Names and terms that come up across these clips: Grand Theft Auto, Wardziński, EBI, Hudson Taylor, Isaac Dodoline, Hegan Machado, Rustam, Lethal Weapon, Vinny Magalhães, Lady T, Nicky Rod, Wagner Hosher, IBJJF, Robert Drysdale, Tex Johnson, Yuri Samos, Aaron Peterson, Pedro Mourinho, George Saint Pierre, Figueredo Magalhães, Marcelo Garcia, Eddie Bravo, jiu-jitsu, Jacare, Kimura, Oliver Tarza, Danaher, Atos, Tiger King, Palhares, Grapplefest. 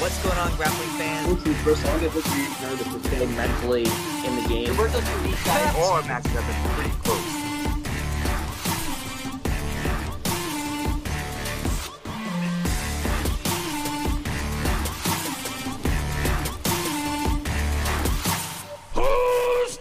What's going on, grappling fans? What's the first one that we're feeling mentally in the game? We're looking at these guys all matched up and pretty close. Who's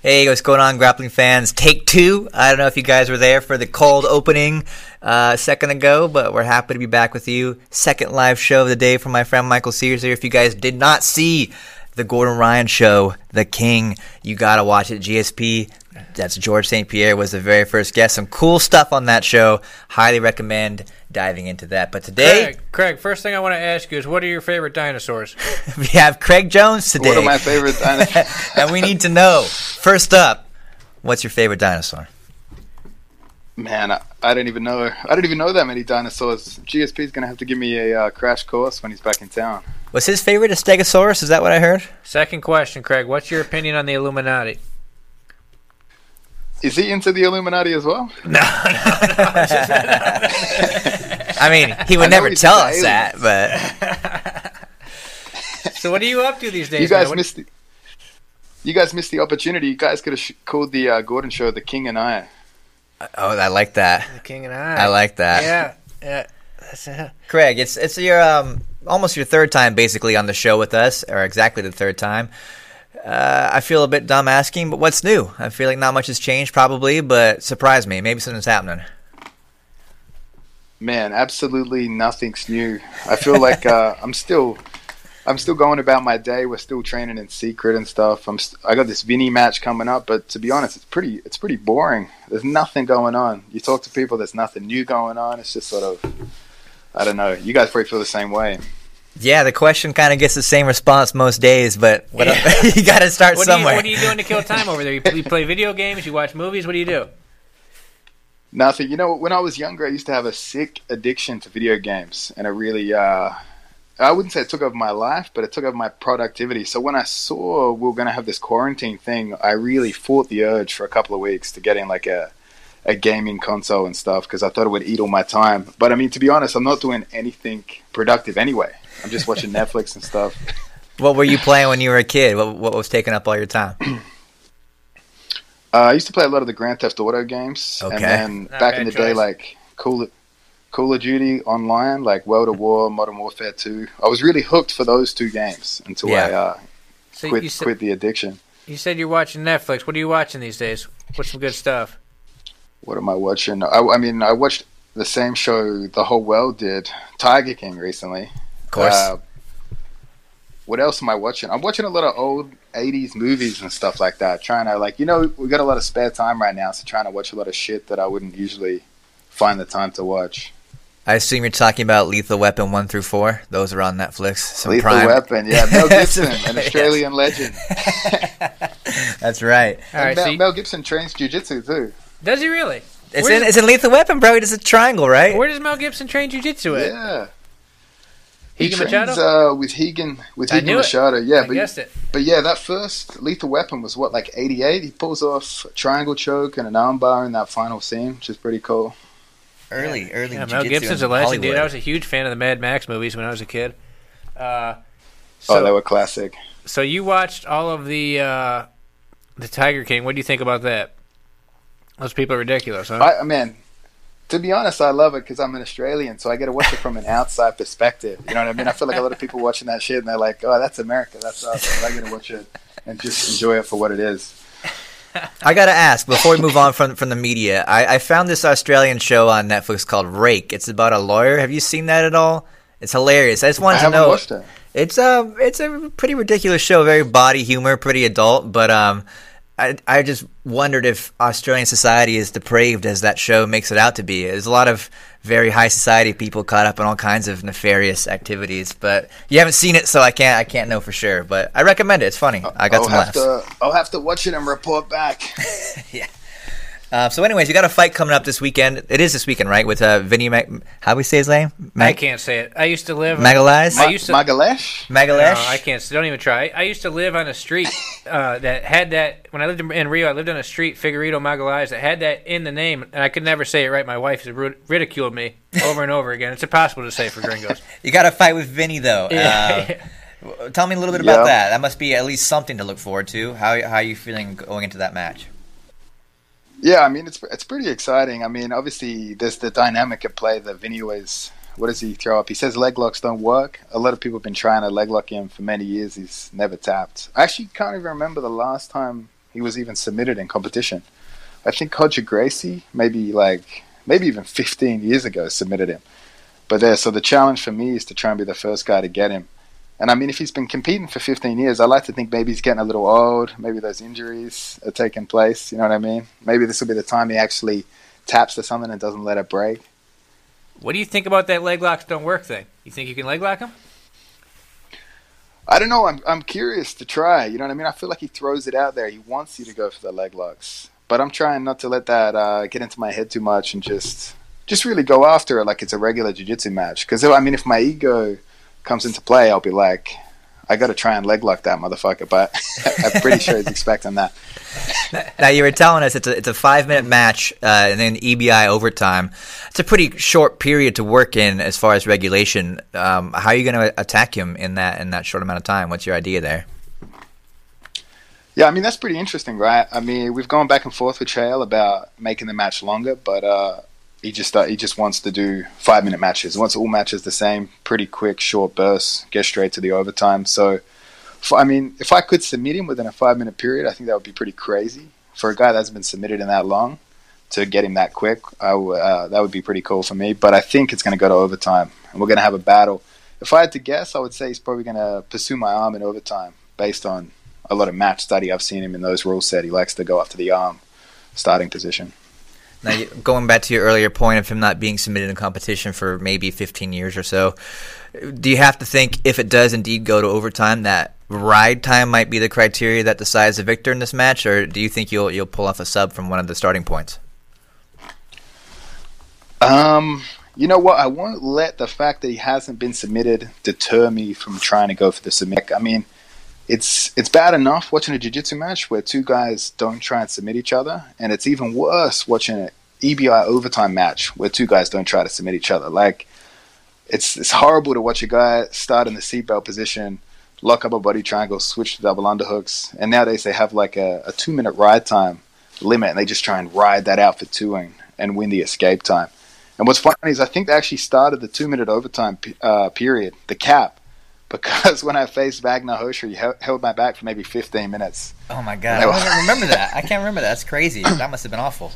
Hey, what's going on, grappling fans? Take two. I don't know if you guys were there for the cold opening a second ago, but we're happy to be back with you. Second live show of the day from my friend Michael Sears here. If you guys did not see the Gordon Ryan show, The King, you got to watch it. GSP, that's George Saint Pierre, was the very first guest. Some cool stuff on that show. Highly recommend diving into that. But today... Craig, first thing I want to ask you is, what are your favorite dinosaurs? We have Craig Jones today. What are my favorite dinosaurs? And we need to know, first up, what's your favorite dinosaur? Man, I don't even know. I don't even know that many dinosaurs. GSP's going to have to give me a crash course when he's back in town. Was his favorite a stegosaurus? Is that what I heard? Second question, Craig. What's your opinion on the Illuminati? Is he into the Illuminati as well? No. I mean, he would never tell us that, but... So what are you up to these days? You guys missed the opportunity. You guys could have called the Gordon show The King and I. Oh, I like that. The King and I. I like that. Yeah. Yeah. That's it. Craig, it's your... almost your third time basically on the show with us, or exactly the third time. I feel a bit dumb asking, but what's new? I feel like not much has changed probably, but surprise me. Maybe something's happening. Man, absolutely nothing's new. I feel like I'm still going about my day. We're still training in secret and stuff. I got this Vinny match coming up, but to be honest, it's pretty boring. There's nothing going on. You talk to people, there's nothing new going on. It's just sort of... I don't know. You guys probably feel the same way. Yeah, the question kind of gets the same response most days, but you got to start somewhere. What are you doing to kill time over there? You play video games? You watch movies? What do you do? Nothing. You know, when I was younger, I used to have a sick addiction to video games, and it really, I wouldn't say it took over my life, but it took over my productivity. So when I saw we were going to have this quarantine thing, I really fought the urge for a couple of weeks to get in like a gaming console and stuff, because I thought it would eat all my time. But I mean, to be honest, I'm not doing anything productive anyway. I'm just watching Netflix and stuff. What were you playing when you were a kid? What was taking up all your time? I used to play a lot of the Grand Theft Auto games. Okay. And then back in the day, like Call of Duty Online, like World of War, Modern Warfare 2. I was really hooked for those two games until I quit the addiction. You said you're watching Netflix. What are you watching these days? What's some good stuff? What am I watching? I mean, I watched the same show the whole world did, Tiger King, recently. Of course. What else am I watching? I'm watching a lot of old 80s movies and stuff like that, trying to, like, you know, we got a lot of spare time right now, so trying to watch a lot of shit that I wouldn't usually find the time to watch. I assume you're talking about Lethal Weapon 1 through 4. Those are on Netflix. Lethal Weapon, yeah. Mel Gibson, an Australian legend. That's right. All right, Mel Gibson trains jiu-jitsu, too. Does he really? It's in Lethal Weapon, bro. It's a triangle, right? Where does Mel Gibson train jiu-jitsu at? Yeah. Hegan Machado? With Hegan Machado. Yeah, I guessed it. But yeah, that first Lethal Weapon was what, like 88? He pulls off a triangle choke and an armbar in that final scene, which is pretty cool. Early jiu-jitsu. Mel Gibson's a legend, dude. I was a huge fan of the Mad Max movies when I was a kid. They were classic. So you watched all of the the Tiger King. What do you think about that? Those people are ridiculous, huh? Man, to be honest, I love it because I'm an Australian, so I get to watch it from an outside perspective. You know what I mean? I feel like a lot of people watching that shit, and they're like, oh, that's America. That's awesome. I get to watch it and just enjoy it for what it is. I got to ask, before we move on from the media, I found this Australian show on Netflix called Rake. It's about a lawyer. Have you seen that at all? It's hilarious. I just wanted to know. I haven't watched it. It's a pretty ridiculous show, very body humor, pretty adult, but I just wondered if Australian society is depraved as that show makes it out to be. There's a lot of very high society people caught up in all kinds of nefarious activities, but you haven't seen it, so I can't know for sure. But I recommend it. It's funny. I got some laughs. I'll have to watch it and report back. Yeah. So, anyways, you got a fight coming up this weekend. It is this weekend, right? With Vinny how do we say his name? I can't say it. I used to live. Magalhães? Magalhães? No, I can't. Don't even try. I used to live on a street that had that. When I lived in Rio, I lived on a street, Figueredo Magalhães, that had that in the name, and I could never say it right. My wife ridiculed me over and over again. It's impossible to say for gringos. You got a fight with Vinny, though. Yeah. Tell me a little bit about that. That must be at least something to look forward to. How are you feeling going into that match? Yeah, I mean, it's pretty exciting. I mean, obviously, there's the dynamic at play that Vinny always, what does he throw up? He says leg locks don't work. A lot of people have been trying to leg lock him for many years. He's never tapped. I actually can't even remember the last time he was even submitted in competition. I think Hodger Gracie, maybe even 15 years ago, submitted him. But so the challenge for me is to try and be the first guy to get him. And I mean, if he's been competing for 15 years, I like to think maybe he's getting a little old. Maybe those injuries are taking place. You know what I mean? Maybe this will be the time he actually taps to something and doesn't let it break. What do you think about that leg locks don't work thing? You think you can leg lock him? I don't know. I'm curious to try. You know what I mean? I feel like he throws it out there. He wants you to go for the leg locks. But I'm trying not to let that get into my head too much and just really go after it like it's a regular jiu-jitsu match. Because, I mean, if my ego comes into play, I'll be like, I got to try and leg lock that motherfucker, but I'm pretty sure he's expecting that. Now, you were telling us it's a 5-minute match and then EBI overtime. It's a pretty short period to work in as far as regulation. How are you going to attack him in that short amount of time? What's your idea there? Yeah, I mean, that's pretty interesting, right? I mean, we've gone back and forth with Chael about making the match longer, but he just wants to do 5-minute matches. He wants all matches the same, pretty quick, short bursts, get straight to the overtime. So, if I could submit him within a 5-minute period, I think that would be pretty crazy. For a guy that's been submitted in that long, to get him that quick, that would be pretty cool for me. But I think it's going to go to overtime, and we're going to have a battle. If I had to guess, I would say he's probably going to pursue my arm in overtime based on a lot of match study. I've seen him in those rules set. He likes to go after the arm starting position. Now, going back to your earlier point of him not being submitted in competition for maybe 15 years or so, do you have to think if it does indeed go to overtime that ride time might be the criteria that decides the victor in this match, or do you think you'll pull off a sub from one of the starting points? You know what? I won't let the fact that he hasn't been submitted deter me from trying to go for the submit. I mean, It's bad enough watching a jiu-jitsu match where two guys don't try and submit each other, and it's even worse watching an EBI overtime match where two guys don't try to submit each other. Like, it's horrible to watch a guy start in the seatbelt position, lock up a body triangle, switch to double underhooks, and nowadays they have like a 2-minute ride time limit, and they just try and ride that out for two and win the escape time. And what's funny is I think they actually started the 2-minute overtime period, the cap, because when I faced Wagner Hosher, he held my back for maybe 15 minutes. Oh, my God. I don't remember that. I can't remember that. That's crazy. That must have been awful.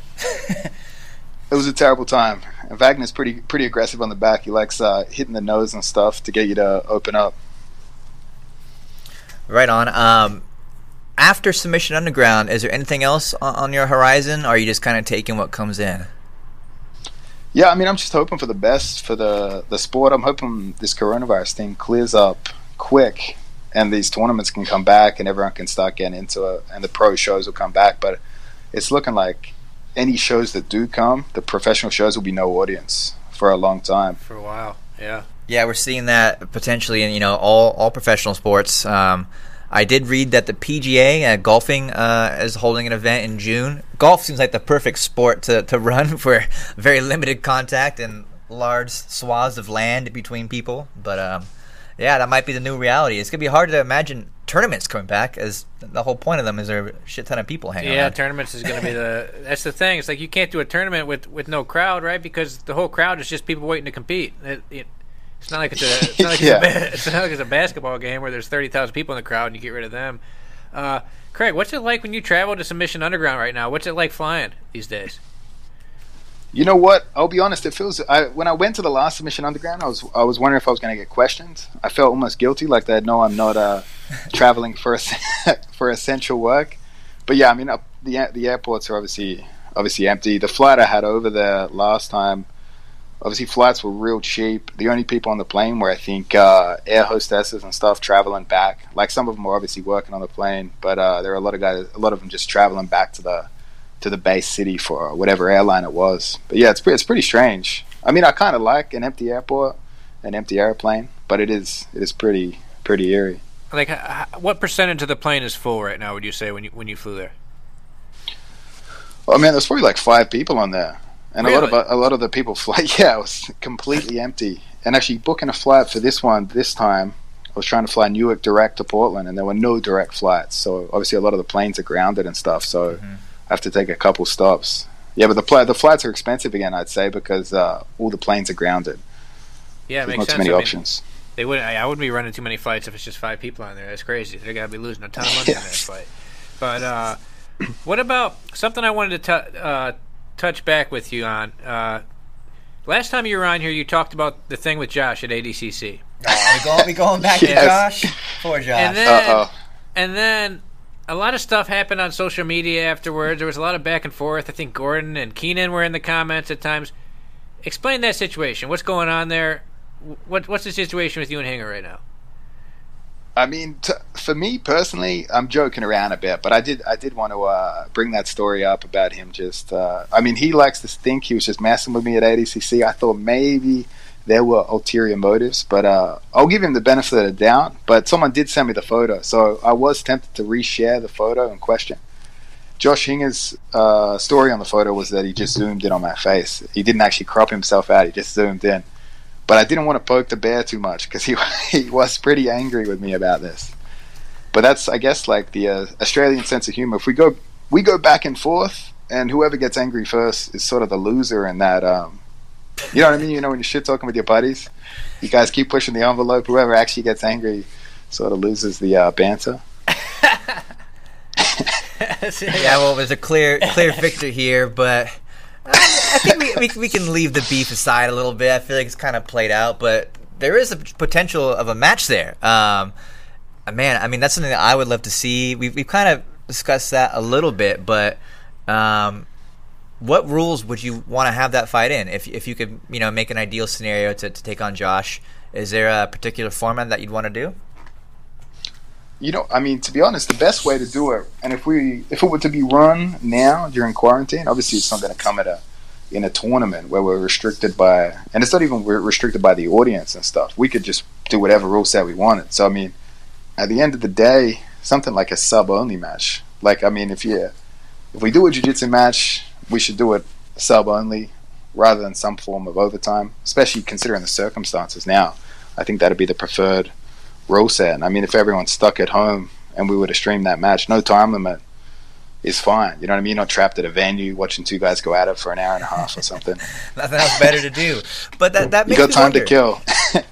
It was a terrible time. And Wagner's pretty aggressive on the back. He likes hitting the nose and stuff to get you to open up. Right on. After Submission Underground, is there anything else on your horizon, or are you just kind of taking what comes in? Yeah, I mean, I'm just hoping for the best for the sport. I'm hoping this coronavirus thing clears up quick and these tournaments can come back and everyone can start getting into it and the pro shows will come back. But it's looking like any shows that do come, the professional shows will be no audience for a long time. For a while, yeah. Yeah, we're seeing that potentially in all professional sports. I did read that the PGA golfing is holding an event in June. Golf seems like the perfect sport to run for very limited contact and large swaths of land between people. But, yeah, that might be the new reality. It's going to be hard to imagine tournaments coming back, as the whole point of them is there are a shit ton of people hanging out. Yeah, tournaments is going to be the – that's the thing. It's like you can't do a tournament with no crowd, right? Because the whole crowd is just people waiting to compete. It's not like it's a basketball game where there's 30,000 people in the crowd and you get rid of them. Craig, what's it like when you travel to Submission Underground right now? What's it like flying these days? You know what? I'll be honest. It feels when I went to the last Submission Underground, I was wondering if I was going to get questioned. I felt almost guilty, like that. No, I'm not traveling for essential work. But yeah, I mean, the airports are obviously empty. The flight I had over there last time, obviously flights were real cheap. The only people on the plane were, I think, air hostesses and stuff traveling back. Like some of them were obviously working on the plane, but there were a lot of them just traveling back to the base city for whatever airline it was. But yeah, it's pretty strange. I mean, I kind of like an empty airport, an empty airplane, but it is pretty eerie. Like, what percentage of the plane is full right now? Would you say when you flew there? Oh man, there's probably like 5 people on there, and really? a lot of the people fly. Yeah, it was completely empty. And actually, booking a flight for this time, I was trying to fly Newark direct to Portland, and there were no direct flights. So obviously, a lot of the planes are grounded and stuff. So. Mm-hmm. Have to take a couple stops. Yeah, but the flights are expensive again, I'd say, because all the planes are grounded. Yeah, it makes sense. There's not too many options. I wouldn't be running too many flights if it's just 5 people on there. That's crazy. They're going to be losing a ton of money on that flight. But what about something I wanted to touch back with you on? Last time you were on here, you talked about the thing with Josh at ADCC. We're going back to Josh? Poor Josh. And then a lot of stuff happened on social media afterwards. There was a lot of back and forth. I think Gordon and Keenan were in the comments at times. Explain that situation. What's going on there? What's the situation with you and Hinger right now? I mean, for me personally, I'm joking around a bit, but I did want to bring that story up about him. Just, I mean, he likes to think he was just messing with me at ADCC. I thought maybe there were ulterior motives, but I'll give him the benefit of the doubt. But someone did send me the photo, so I was tempted to reshare the photo in question. Josh Hinger's story on the photo was that he just zoomed in on my face. He didn't actually crop himself out, he just zoomed in. But I didn't want to poke the bear too much because he was pretty angry with me about this. But that's, I guess, like the Australian sense of humor. If we go back and forth, and whoever gets angry first is sort of the loser in that... you know what I mean? You know, when you're shit talking with your buddies, you guys keep pushing the envelope. Whoever actually gets angry sort of loses the banter. Yeah, well, there's a clear victor here, but I think we can leave the beef aside a little bit. I feel like it's kind of played out, but there is a potential of a match there. Man, I mean, that's something that I would love to see. We've kind of discussed that a little bit, but. What rules would you want to have that fight in? If you could, you know, make an ideal scenario to take on Josh, is there a particular format that you'd want to do? You know, I mean, to be honest, the best way to do it, and if it were to be run now during quarantine, obviously it's not going to come in a tournament where we're restricted by, and it's not even we're restricted by the audience and stuff. We could just do whatever rule set we wanted. So I mean, at the end of the day, something like a sub-only match. Like I mean, if we do a jiu-jitsu match. We should do it sub only rather than some form of overtime, especially considering the circumstances now. I think that would be the preferred rule set. And I mean, if everyone's stuck at home and we were to stream that match, no time limit is fine. You know what I mean? You're not trapped at a venue watching 2 guys go at it for an hour and a half or something. Nothing else better to do. But that makes you got time to kill.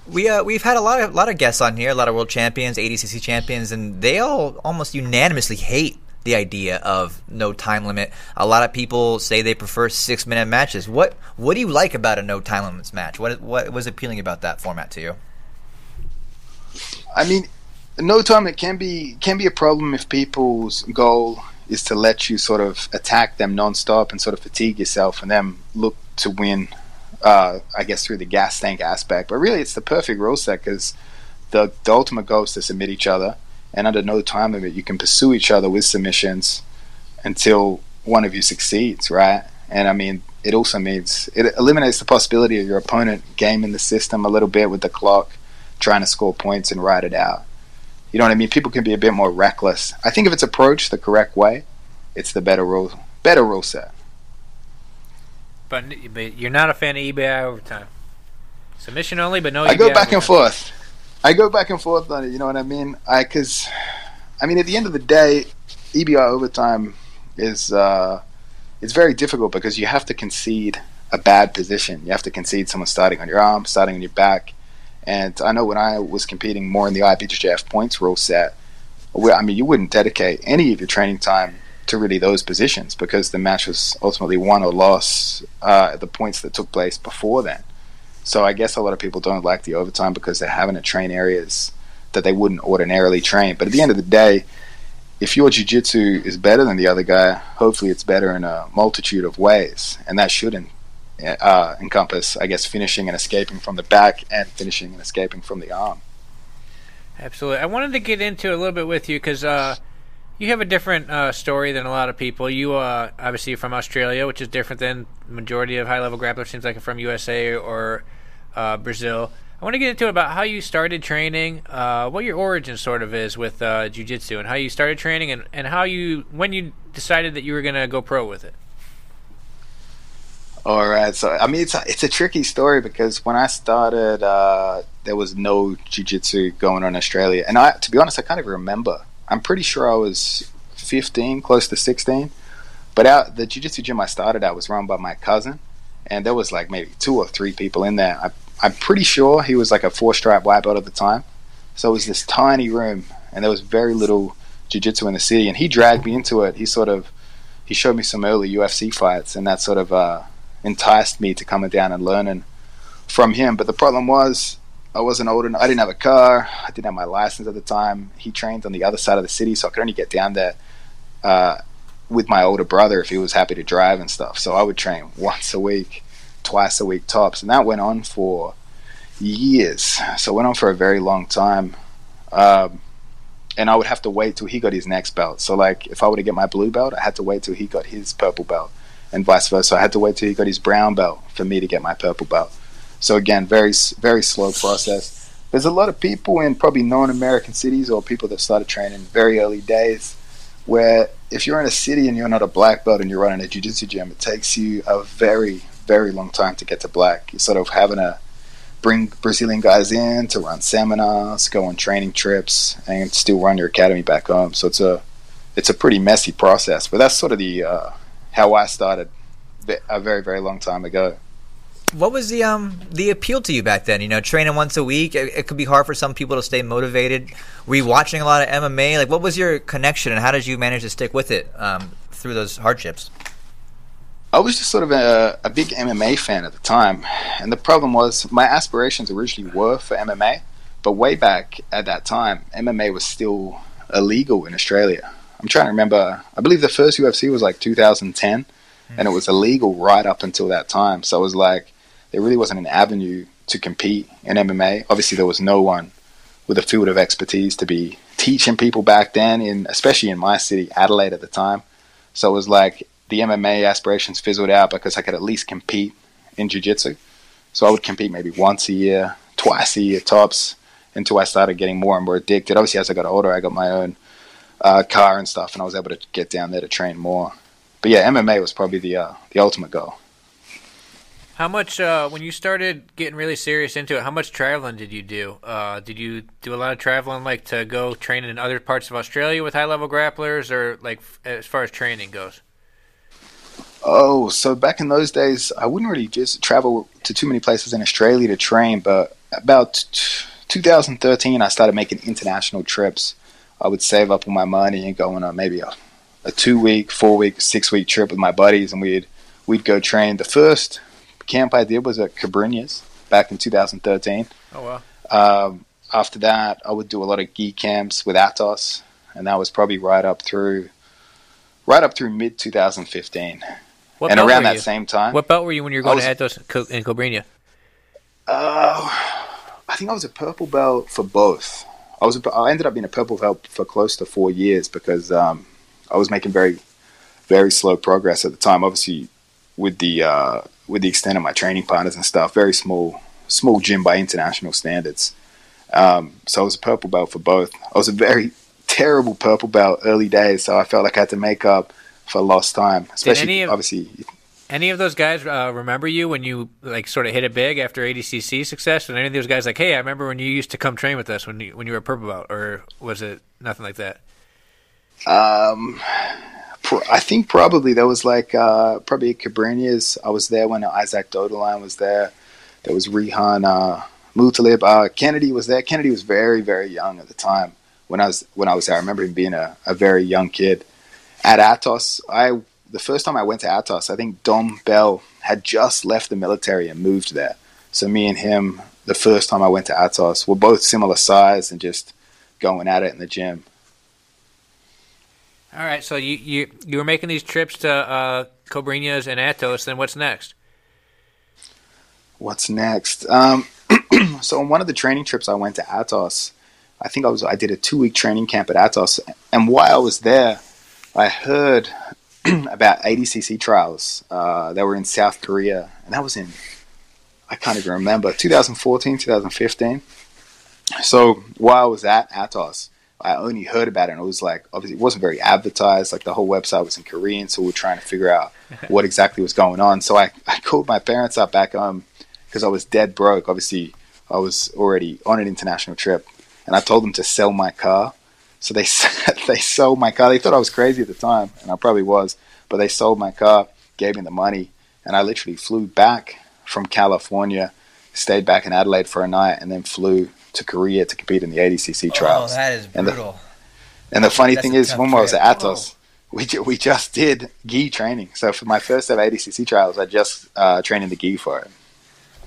We've had a lot of guests on here, a lot of world champions, ADCC champions, and they all almost unanimously hate the idea of no time limit. A lot of people say they prefer 6-minute matches. What do you like about a no time limits match? What was appealing about that format to you? I mean, no time limit can be a problem if people's goal is to let you sort of attack them nonstop and sort of fatigue yourself and them look to win. I guess through the gas tank aspect, but really it's the perfect rule set because the ultimate goal is to submit each other. And under no time limit, you can pursue each other with submissions until one of you succeeds, right? And I mean, it also means it eliminates the possibility of your opponent gaming the system a little bit with the clock, trying to score points and ride it out. You know what I mean? People can be a bit more reckless. I think if it's approached the correct way, it's the better rule set. But you're not a fan of EBI overtime. Submission only, but no EBI overtime. I go back and forth on it, you know what I mean? Because I mean, at the end of the day, EBR overtime is it's very difficult because you have to concede a bad position. You have to concede someone starting on your arm, starting on your back. And I know when I was competing more in the IBJJF points rule set, I mean, you wouldn't dedicate any of your training time to really those positions because the match was ultimately won or lost at the points that took place before then. So I guess a lot of people don't like the overtime because they're having to train areas that they wouldn't ordinarily train. But at the end of the day, if your jiu-jitsu is better than the other guy, hopefully it's better in a multitude of ways. And that shouldn't encompass, I guess, finishing and escaping from the back and finishing and escaping from the arm. Absolutely. I wanted to get into a little bit with you because you have a different story than a lot of people. You obviously are from Australia, which is different than the majority of high-level grapplers, seems like, are from USA or Brazil. I want to get into about how you started training, what your origin sort of is with jiu-jitsu and how you started training and how you when you decided that you were going to go pro with it. All right. So, I mean, it's a tricky story because when I started, there was no jiu-jitsu going on in Australia. And I, to be honest, I can't even remember. I'm pretty sure I was 15, close to 16. But the jiu-jitsu gym I started at was run by my cousin. And there was like maybe 2 or 3 people in there. I'm pretty sure he was like a 4-stripe white belt at the time. So it was this tiny room, and there was very little jiu-jitsu in the city. And he dragged me into it. He showed me some early UFC fights, and that sort of enticed me to coming down and learning from him. But the problem was I wasn't old enough. I didn't have a car. I didn't have my license at the time. He trained on the other side of the city, so I could only get down there with my older brother if he was happy to drive and stuff. So I would train once a week, twice a week tops, and that went on for years. So it went on for a very long time, and I would have to wait till he got his next belt. So like if I were to get my blue belt, I had to wait till he got his purple belt, and vice versa. I had to wait till he got his brown belt for me to get my purple belt. So again, very, very slow process. There's a lot of people in probably non-American cities or people that started training very early days where if you're in a city and you're not a black belt and you're running a jiu-jitsu gym, it takes you a very, very long time to get to black. You're sort of having to bring Brazilian guys in to run seminars, go on training trips, and still run your academy back home. So it's a pretty messy process. But that's sort of the how I started a very, very long time ago. What was the appeal to you back then? You know, training once a week, it could be hard for some people to stay motivated. Were you watching a lot of MMA? Like, what was your connection, and how did you manage to stick with it through those hardships? I was just sort of a big MMA fan at the time, and the problem was my aspirations originally were for MMA, but way back at that time, MMA was still illegal in Australia. I'm trying to remember, I believe the first UFC was like 2010, and it was illegal right up until that time. So it was like, there really wasn't an avenue to compete in MMA. Obviously, there was no one with a field of expertise to be teaching people back then, especially in my city, Adelaide, at the time. So it was like the MMA aspirations fizzled out because I could at least compete in jiu-jitsu. So I would compete maybe once a year, twice a year tops, until I started getting more and more addicted. Obviously, as I got older, I got my own car and stuff, and I was able to get down there to train more. But yeah, MMA was probably the ultimate goal. How much, when you started getting really serious into it, how much traveling did you do? Did you do a lot of traveling, like to go train in other parts of Australia with high-level grapplers, or like as far as training goes? Oh, so back in those days, I wouldn't really just travel to too many places in Australia to train, but about 2013, I started making international trips. I would save up all my money and go on a 2-week, 4-week, 6-week trip with my buddies, and we'd go train. The first camp I did was at Cabrinhas back in 2013. Oh, wow. After that, I would do a lot of gi camps with Atos, and that was probably right up through mid-2015. And around that same time. What belt were you when you were going to Atos and Cobrinha? I think I was a purple belt for both. I ended up being a purple belt for close to 4 years because I was making very, very slow progress at the time. Obviously, with the extent of my training partners and stuff, very small gym by international standards. So I was a purple belt for both. I was a very terrible purple belt early days, so I felt like I had to make up for lost time. Especially, any of those guys remember you when you like sort of hit it big after ADCC success? And any of those guys like, hey, I remember when you used to come train with us when you were a purple belt, or was it nothing like that? I think probably that was like probably Cabrera's. I was there when Isaac Dodoline was there. There was Rehan Mutalib. Kennedy was there. Kennedy was very, very young at the time when I was there. I remember him being a very young kid. At Atos, the first time I went to Atos, I think Dom Bell had just left the military and moved there. So me and him, the first time I went to Atos, we're both similar size and just going at it in the gym. All right, so you were making these trips to Cobrinhas and Atos, then what's next? What's next? So on one of the training trips I went to Atos, I did a 2-week training camp at Atos, and while I was there, I heard about ADCC trials. They were in South Korea, and that was in, I can't even remember, 2014, 2015. So while I was at Atos, I only heard about it, and it was like, obviously it wasn't very advertised, like the whole website was in Korean, so we were trying to figure out what exactly was going on. So I called my parents up back home because I was dead broke. Obviously, I was already on an international trip, and I told them to sell my car. So they sold my car. They thought I was crazy at the time, and I probably was, but they sold my car, gave me the money, and I literally flew back from California, stayed back in Adelaide for a night, and then flew to Korea to compete in the ADCC trials. Oh, that is brutal. And the funny thing is, when I was at Atos, we just did gi training. So for my first set of ADCC trials, I just trained in the gi for it.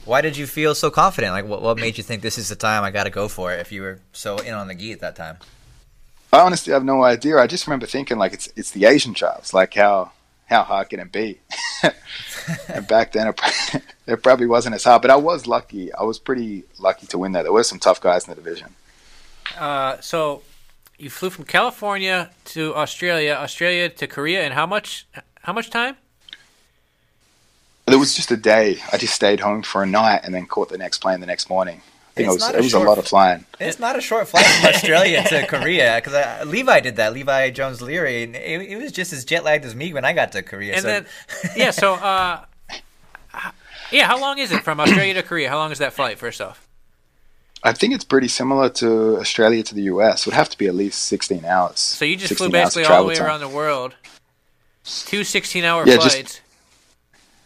Why did you feel so confident? Like, what made you think this is the time I got to go for it if you were so in on the gi at that time? I honestly have no idea. I just remember thinking, like, it's the Asian trials. Like, how hard can it be? And back then, it probably wasn't as hard. But I was lucky. I was pretty lucky to win that. There were some tough guys in the division. So you flew from California to Australia, Australia to Korea, and how much time? It was just a day. I just stayed home for a night and then caught the next plane the next morning. It was a lot of flying. It's not a short flight from Australia to Korea, because Levi did that. Levi Jones Leary, and it was just as jet lagged as me when I got to Korea. And so. Then, yeah. So, yeah. How long is it from Australia to Korea? How long is that flight? First off, I think it's pretty similar to Australia to the U.S. It would have to be at least 16 hours. So you just flew basically all the way around the world. Two 16-hour flights.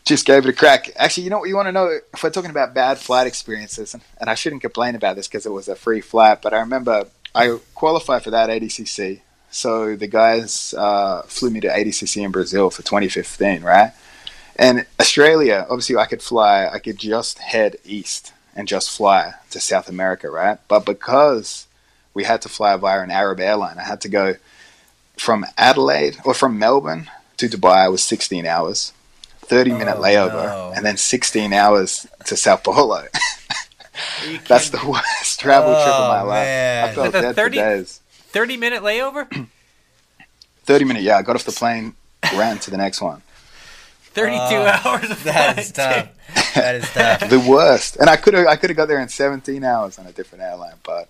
Just gave it a crack. Actually, you know what you want to know? If we're talking about bad flight experiences, and I shouldn't complain about this because it was a free flight, but I remember I qualified for that ADCC. So the guys flew me to ADCC in Brazil for 2015, right? And Australia, obviously I could just head east and just fly to South America, right? But because we had to fly via an Arab airline, I had to go from Melbourne to Dubai. It was 16 hours. 30-minute layover, and then 16 hours to Sao Paulo. That's the worst travel trip of my life. Man. I felt dead for days. 30-minute layover? 30-minute, yeah. I got off the plane, ran to the next one. 32 hours of that is tough. That is tough. The worst. And I could have got there in 17 hours on a different airline, but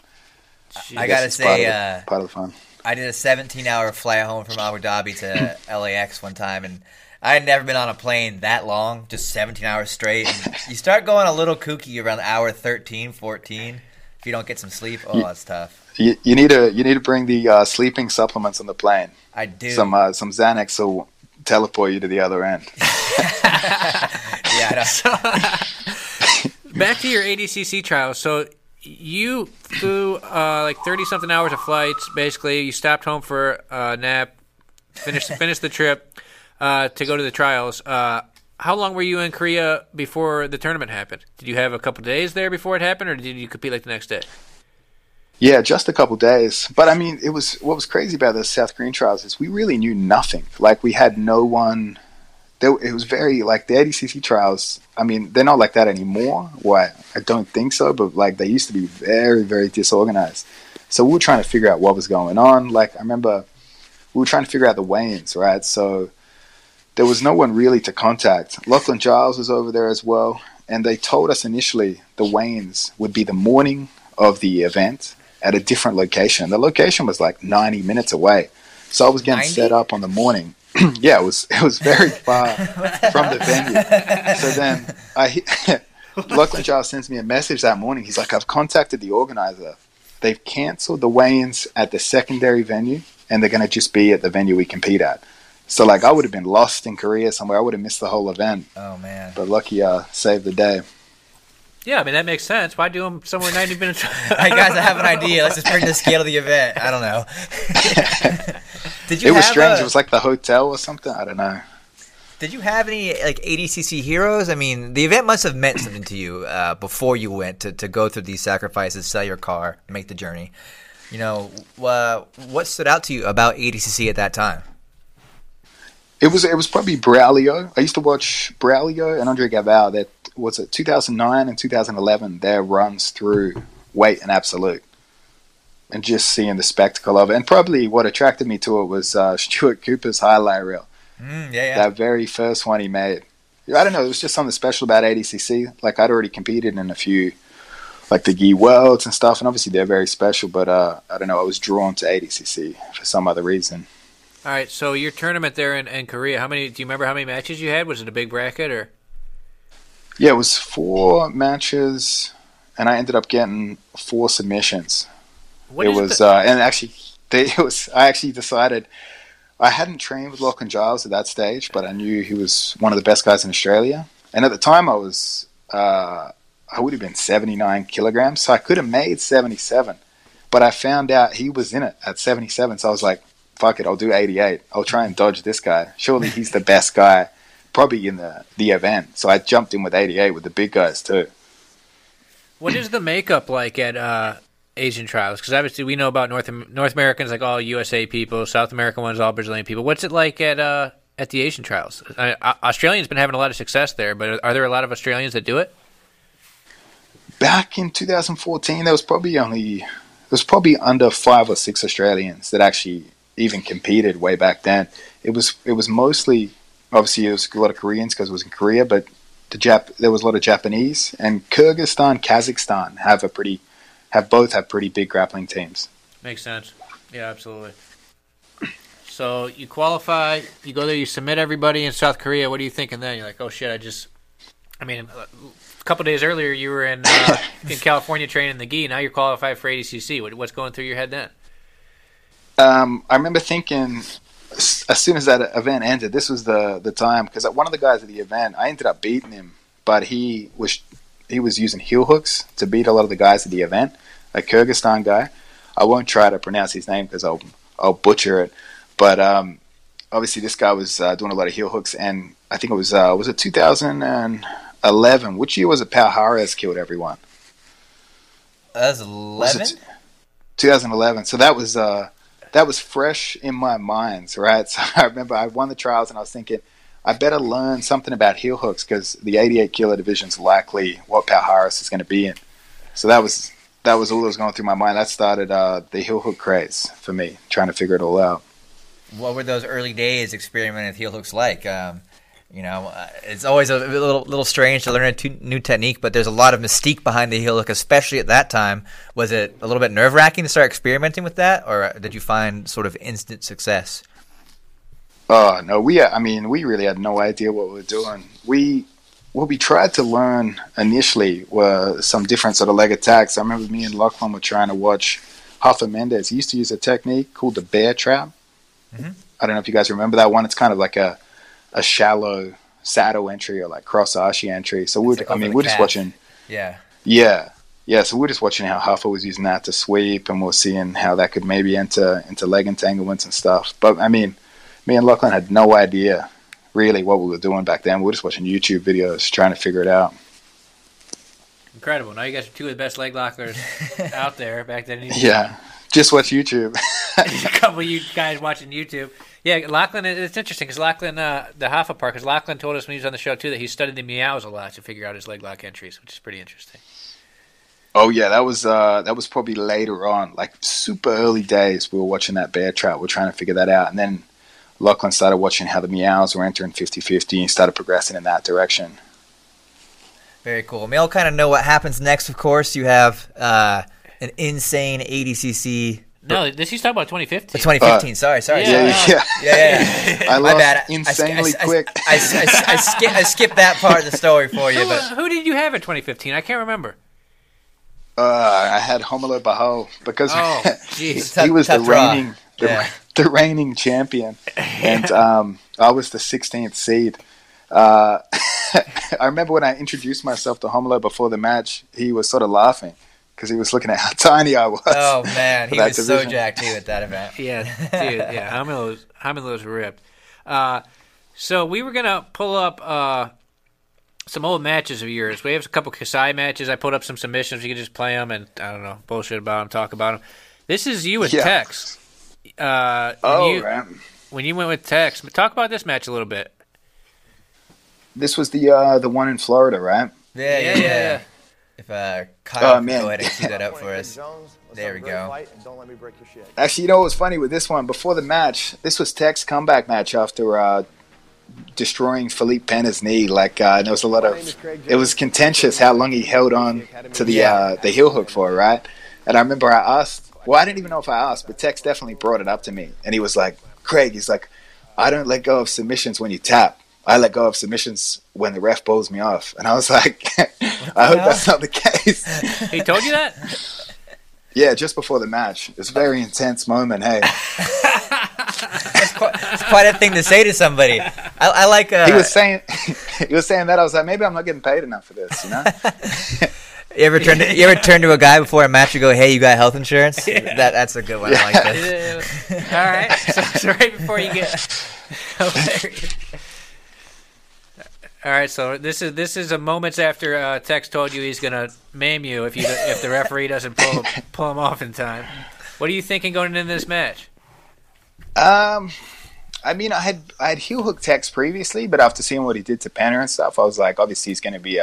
I got to say, part of the fun. I did a 17-hour flight home from Abu Dhabi to LAX one time, and I had never been on a plane that long, just 17 hours straight. And you start going a little kooky around hour 13, 14. If you don't get some sleep, that's tough. You need to bring the sleeping supplements on the plane. I do. Some Xanax will teleport you to the other end. Yeah, I know. So, back to your ADCC trial. So you flew like 30-something hours of flights, basically. You stopped home for a nap, finished the trip. To go to the trials. How long were you in Korea before the tournament happened? Did you have a couple days there before it happened, or did you compete like the next day? Yeah, just a couple days. But I mean, what was crazy about the South Korean trials is we really knew nothing. Like, we had no one. It was very, like, the ADCC trials, I mean, they're not like that anymore. Well, I don't think so, but like they used to be very, very disorganized. So we were trying to figure out what was going on. Like, I remember we were trying to figure out the weigh-ins, right? So there was no one really to contact. Lachlan Giles was over there as well, and they told us initially the weigh-ins would be the morning of the event at a different location. The location was like 90 minutes away, so I was getting set up on the morning. Yeah, it was very far from the venue. So then Lachlan Giles sends me a message that morning. He's like, I've contacted the organizer. They've cancelled the weigh-ins at the secondary venue and they're going to just be at the venue we compete at. So, like, I would have been lost in Korea somewhere. I would have missed the whole event. Oh, man. But lucky I saved the day. Yeah, I mean, that makes sense. Why do them somewhere 90 minutes? Hey, guys, I have an idea. Let's just turn the scale of the event. I don't know. It was strange. It was like the hotel or something. I don't know. Did you have any, like, ADCC heroes? I mean, the event must have meant something to you before you went to go through these sacrifices, sell your car, make the journey. You know, what stood out to you about ADCC at that time? It was probably Braulio. I used to watch Braulio and Andre Galvao. That was it, 2009 and 2011. Their runs through weight and absolute, and just seeing the spectacle of it. And probably what attracted me to it was Stuart Cooper's highlight reel. That very first one he made. I don't know. There was just something special about ADCC. Like, I'd already competed in a few, like the Gi Worlds and stuff, and obviously they're very special. But I don't know. I was drawn to ADCC for some other reason. All right, so your tournament there in Korea, do you remember how many matches you had? Was it a big bracket or? Yeah, it was 4 matches, and I ended up getting 4 submissions. I actually decided I hadn't trained with Lachlan Giles at that stage, but I knew he was one of the best guys in Australia. And at the time, I was I would have been 79 kilograms, so I could have made 77, but I found out he was in it at 77, so I was like, fuck it, I'll do 88. I'll try and dodge this guy. Surely he's the best guy probably in the event. So I jumped in with 88 with the big guys too. What is the makeup like at Asian trials? Because obviously we know about North Americans, like all USA people, South American ones, all Brazilian people. What's it like at the Asian trials? Australians been having a lot of success there, but are there a lot of Australians that do it? Back in 2014, there was probably under 5 or 6 Australians that actually even competed way back then. It was mostly, obviously it was a lot of Koreans because it was in Korea, but there was a lot of Japanese, and Kyrgyzstan, Kazakhstan have pretty big grappling teams. Makes sense. Yeah, absolutely. So you qualify, you go there, you submit everybody in South Korea. What are you thinking then? You're like, oh shit, a couple days earlier you were in California training the gi. Now you're qualified for ADCC. What's going through your head then? I remember thinking as soon as that event ended, this was the time, because one of the guys at the event, I ended up beating him, but he was using heel hooks to beat a lot of the guys at the event, a Kyrgyzstan guy. I won't try to pronounce his name because I'll butcher it, but obviously this guy was doing a lot of heel hooks, and I think it was it 2011? Which year was it Palhares killed everyone? That was 11? 2011, so that was... that was fresh in my mind, right? So I remember I won the trials and I was thinking, I better learn something about heel hooks because the 88 kilo division's likely what Palhares is going to be in. So that was all that was going through my mind. That started the heel hook craze for me, trying to figure it all out. What were those early days experimenting with heel hooks like? It's always a little strange to learn a new technique, but there's a lot of mystique behind the heel hook, especially at that time. Was it a little bit nerve-wracking to start experimenting with that, or did you find sort of instant success? Oh, no, we really had no idea what we were doing. What we tried to learn initially were some different sort of leg attacks. I remember me and Lachlan were trying to watch Hoffa Mendez. He used to use a technique called the bear trap. Mm-hmm. I don't know if you guys remember that one. It's kind of like a shallow saddle entry or like cross archie entry. So we're just watching how Huffer was using that to sweep, and we're seeing how that could maybe into leg entanglements and stuff. But I mean, me and Lachlan had no idea really what we were doing back then. We were just watching YouTube videos trying to figure it out. Incredible. Now you guys are two of the best leg lockers out there back then. Yeah. Just watch YouTube. A couple of you guys watching YouTube. Yeah, Lachlan, it's interesting because Lachlan, the Hoffa part, because Lachlan told us when he was on the show too that he studied the meows a lot to figure out his leg lock entries, which is pretty interesting. Oh yeah, that was probably later on, like super early days. We were watching that bear trap. We're trying to figure that out, and then Lachlan started watching how the meows were entering 50-50 and started progressing in that direction. Very cool. We all kind of know what happens next. Of course, you have an insane ADCC. No, he's talking about 2015. 2015. Sorry. Yeah. My bad. Insanely quick. I skipped that part of the story for you. But who did you have in 2015? I can't remember. I had Homolo Bahal because he was the reigning. the reigning champion. And I was the 16th seed. I remember when I introduced myself to Homolo before the match, he was sort of laughing because he was looking at how tiny I was. Oh, man. He was division. So jacked, too, at that event. Yeah, dude. Yeah, Homolo's ripped. So we were going to pull up some old matches of yours. We have a couple Kasai matches. I pulled up some submissions. You can just play them and, I don't know, bullshit about them, talk about them. This is you with Tex. When you went with Tex, talk about this match a little bit. This was the one in Florida, right? Yeah. If Kyle can go ahead and see that up for us. There we go. Actually, you know what was funny with this one? Before the match, this was Tex's comeback match after destroying Felipe Pena's knee. Like, there was a lot of... It was contentious how long he held on to the heel hook for, right? And I remember I asked... Well, I didn't even know if I asked, but Tex definitely brought it up to me. And he was like, Craig, he's like, I don't let go of submissions when you tap. I let go of submissions when the ref bowls me off. And I was like, I hope that's not the case. He told you that? Yeah, just before the match. It's a very intense moment, hey. It's quite a thing to say to somebody. I like... He was saying that. I was like, maybe I'm not getting paid enough for this, you know? You ever turn to a guy before a match and go, hey, you got health insurance? Yeah. That's a good one. Yeah. I like this. Yeah. All right. So right before you get... All right, so this is a moments after Tex told you he's gonna maim you if the referee doesn't pull him off in time. What are you thinking going into this match? I mean, I had heel hooked Tex previously, but after seeing what he did to Pena and stuff, I was like, obviously he's gonna be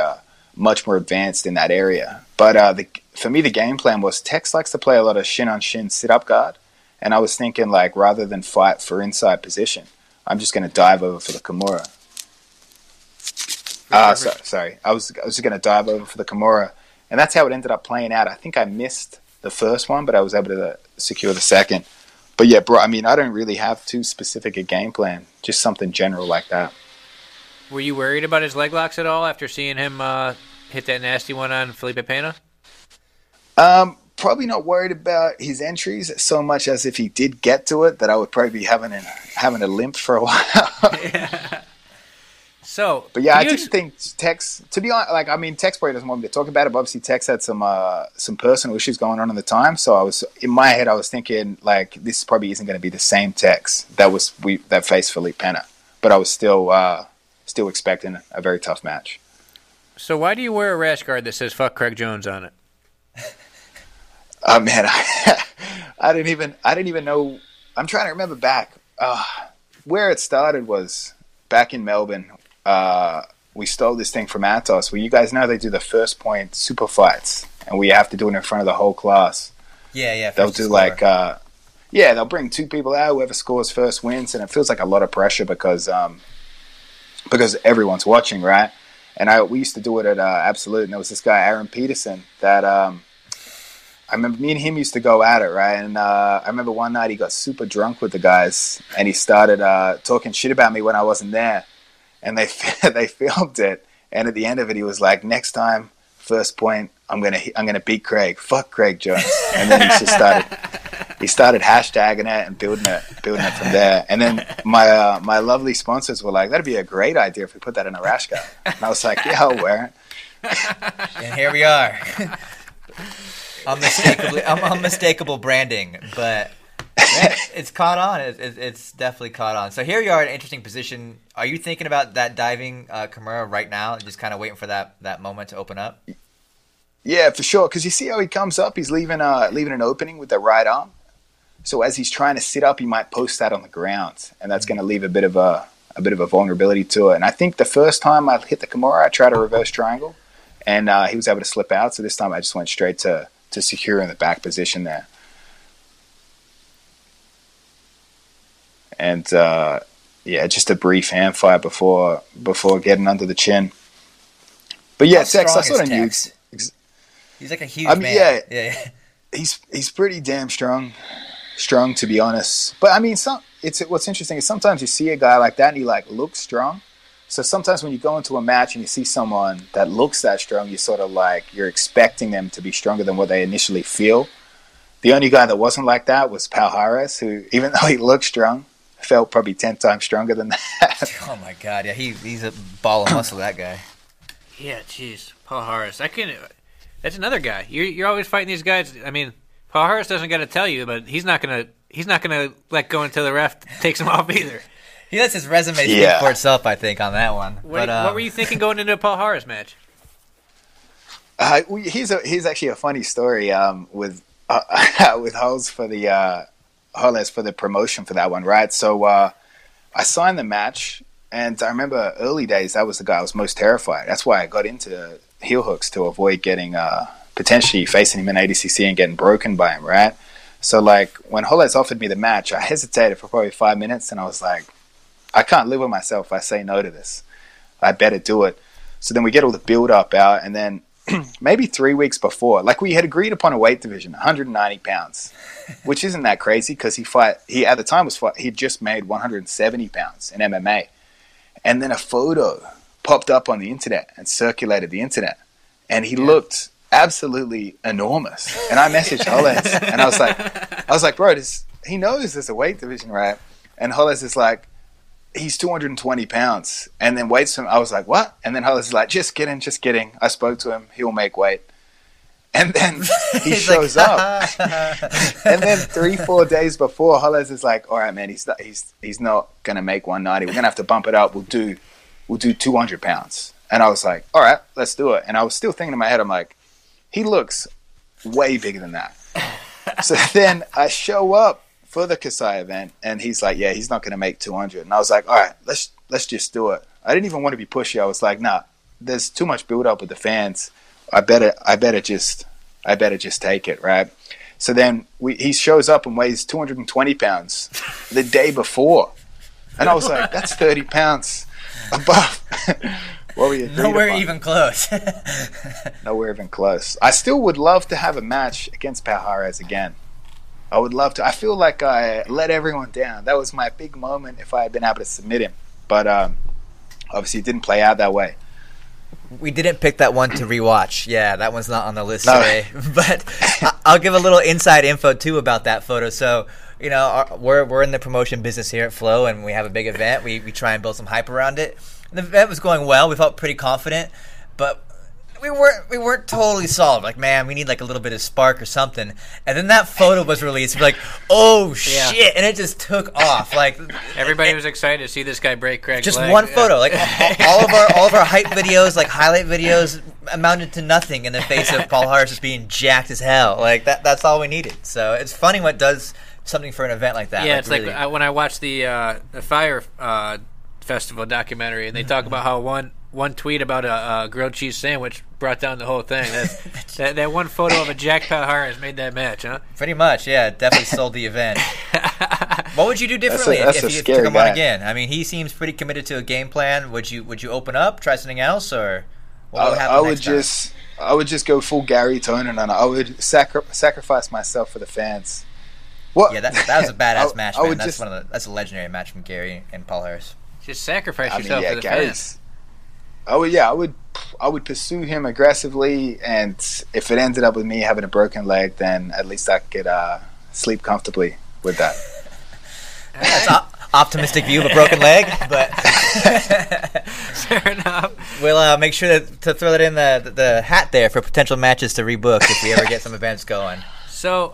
much more advanced in that area. But for me, the game plan was Tex likes to play a lot of shin on shin sit up guard, and I was thinking like rather than fight for inside position, I'm just gonna dive over for the Kimura. Sorry. I was just going to dive over for the Kimura, and that's how it ended up playing out. I think I missed the first one, but I was able to secure the second. But yeah, bro, I mean, I don't really have too specific a game plan, just something general like that. Were you worried about his leg locks at all after seeing him hit that nasty one on Felipe Pena? Probably not worried about his entries so much as if he did get to it, that I would probably be having a limp for a while. Yeah. So, but yeah, I didn't think Tex. To be honest, like I mean, Tex probably doesn't want me to talk about it. But obviously, Tex had some personal issues going on at the time. So I was in my head, I was thinking like this probably isn't going to be the same Tex that faced Felipe Pena. But I was still expecting a very tough match. So why do you wear a rash guard that says "Fuck Craig Jones" on it? Oh man, I didn't even know. I'm trying to remember back. Where it started was back in Melbourne. We stole this thing from Atos. Well, you guys know they do the first point super fights, and we have to do it in front of the whole class. Yeah. They'll do they'll bring two people out. Whoever scores first wins, and it feels like a lot of pressure because everyone's watching, right? And we used to do it at Absolute, and there was this guy Aaron Peterson that I remember me and him used to go at it, right? And I remember one night he got super drunk with the guys, and he started talking shit about me when I wasn't there. And they filmed it, and at the end of it, he was like, "Next time, first point, I'm gonna beat Craig. Fuck Craig Jones." And then he just started hashtagging it and building it from there. And then my lovely sponsors were like, "That'd be a great idea if we put that in a rash guard." And I was like, "Yeah, I'll wear it." And here we are, unmistakable branding, but. Yeah, it's caught on. It's definitely caught on. So here you are in an interesting position. Are you thinking about that diving Kimura right now, just kind of waiting for that moment to open up? Yeah, for sure. Because you see how he comes up. He's leaving an opening with the right arm. So as he's trying to sit up, he might post that on the ground, and that's going to leave a bit of a vulnerability to it. And I think the first time I hit the Kimura, I tried a reverse triangle, and he was able to slip out. So this time I just went straight to secure in the back position there. And just a brief hand fire before getting under the chin. But yeah, Tex, I sort of knew. He's like a huge man. Yeah. He's pretty damn strong to be honest. But I mean, what's interesting is sometimes you see a guy like that and he like looks strong. So sometimes when you go into a match and you see someone that looks that strong, you're expecting them to be stronger than what they initially feel. The only guy that wasn't like that was Palhares, who, even though he looked strong, felt probably 10 times stronger than that. Oh, my God. Yeah, he's a ball of muscle, that guy. Yeah, jeez. Palhares. That's another guy. You're always fighting these guys. I mean, Palhares doesn't got to tell you, but he's not going to let go until the ref takes him off either. He lets his resume speak for itself, I think, on that one. What were you thinking going into a Palhares match? He's actually a funny story with Hollis for the promotion for that one, right? So I signed the match, and I remember early days, that was the guy I was most terrified. That's why I got into heel hooks, to avoid getting potentially facing him in ADCC and getting broken by him, right? So, like, when Hollis offered me the match, I hesitated for probably 5 minutes, and I was like, I can't live with myself. I say no to this. I better do it. So then we get all the build-up out, and then maybe 3 weeks before, like, we had agreed upon a weight division, 190 pounds, which isn't that crazy, because he just made 170 pounds in MMA. And then a photo popped up on the internet and circulated the internet, and he looked absolutely enormous. And I messaged Hollis, and I was like, bro, he knows there's a weight division, right? And Hollis is like, he's 220 pounds, and then weights him. I was like, what? And then Hollis is like, just kidding. I spoke to him. He'll make weight. And then he shows up. And then 3-4 days before, Hollis is like, all right, man, he's not going to make 190. We're going to have to bump it up. We'll do 200 pounds. And I was like, all right, let's do it. And I was still thinking in my head, I'm like, he looks way bigger than that. So then I show up for the Kasai event, and he's like, yeah, he's not going to make 200. And I was like, all right, let's just do it. I didn't even want to be pushy. I was like, nah, there's too much build up with the fans. I better just take it, right? So then he shows up and weighs 220 pounds the day before, and I was like, that's 30 pounds above. What were you doing? Nowhere even close. Nowhere even close. I still would love to have a match against Palhares again. I would love to. I feel like I let everyone down. That was my big moment if I had been able to submit him. But obviously it didn't play out that way. We didn't pick that one to rewatch. Yeah, that one's not on the list today. But I'll give a little inside info, too, about that photo. So, you know, we're in the promotion business here at Flow, and we have a big event. We try and build some hype around it. And the event was going well. We felt pretty confident. But we weren't totally solid. Like, man, we need like a little bit of spark or something. And then that photo was released. We're like, oh shit! And it just took off. Like, everybody was excited to see this guy break Craig's leg. Just one photo. Like all of our hype videos, like highlight videos, amounted to nothing in the face of Palhares just being jacked as hell. Like that's all we needed. So it's funny what does something for an event like that. Yeah, like, it's really... when I watched the Fire Festival documentary, and they talk about how one tweet about a grilled cheese sandwich brought down the whole thing. That one photo of a Jack Palhares made that match, huh? Pretty much, yeah. It definitely sold the event. What would you do differently if you took him on again? I mean, he seems pretty committed to a game plan. Would you open up, try something else, or what would happen I would just go full Gary Tonin, and I would sacrifice myself for the fans. What? Yeah, that was a badass match, man. That's a legendary match from Gary and Palhares. Just sacrifice yourself for the fans. I would pursue him aggressively, and if it ended up with me having a broken leg, then at least I could sleep comfortably with that. That's an optimistic view of a broken leg, but fair enough. We'll make sure to throw that in the hat there for potential matches to rebook if we ever get some events going. So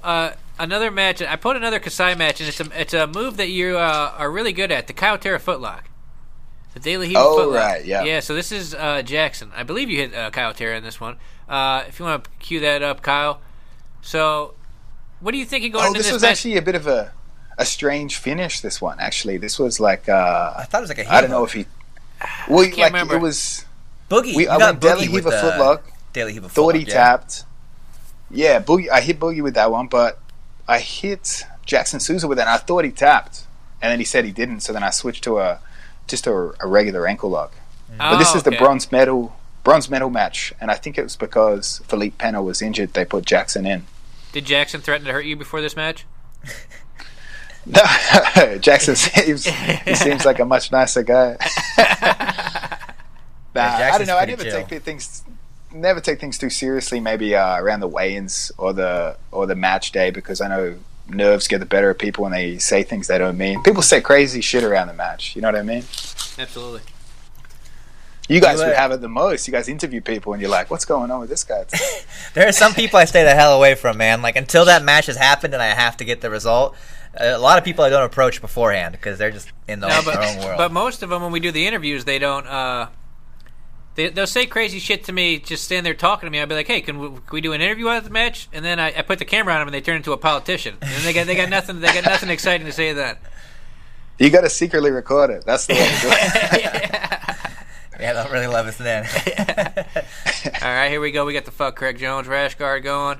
another match, I put another Kasai match, and it's a move that you are really good at, the Kyotera footlock. The Daily Heat footlock. Right, yeah. Yeah, so this is Jackson. I believe you hit Kyotera in this one. If you want to cue that up, Kyle. So, what are you thinking going into this match? This was actually a bit of a strange finish, this one, actually. This was like... I thought it was like a heel. I don't know if he... Well, I can't remember. It was... Boogie. I got went Daily Heat footlock. Daily Heat footlock, thought he tapped. Yeah, Boogie. I hit Boogie with that one, but I hit Jackson Sousa with it, and I thought he tapped. And then he said he didn't, so then I switched to a regular ankle lock. But this is the bronze medal match, and I think it was because Felipe Pena was injured, they put Jackson in. Did Jackson threaten to hurt you before this match? No. Jackson seems like a much nicer guy. Nah, yeah, I don't know. I never take things never take things too seriously. Maybe around the weigh-ins or the match day, because I know nerves get the better of people when they say things they don't mean. People say crazy shit around the match. You know what I mean? Absolutely. You guys would have it the most. You guys interview people and you're like, what's going on with this guy? There are some people I stay the hell away from, man. Like, until that match has happened and I have to get the result, a lot of people I don't approach beforehand because they're just in their own world. But most of them, when we do the interviews, they don't they'll say crazy shit to me, just stand there talking to me. I'll be like, hey, can we do an interview after the match? And then I put the camera on them and they turn into a politician. And then they got nothing exciting to say then. You got to secretly record it. That's the way to do it. Yeah. Yeah, I don't really love us then. All right, here we go. We got the fuck Craig Jones rash guard going.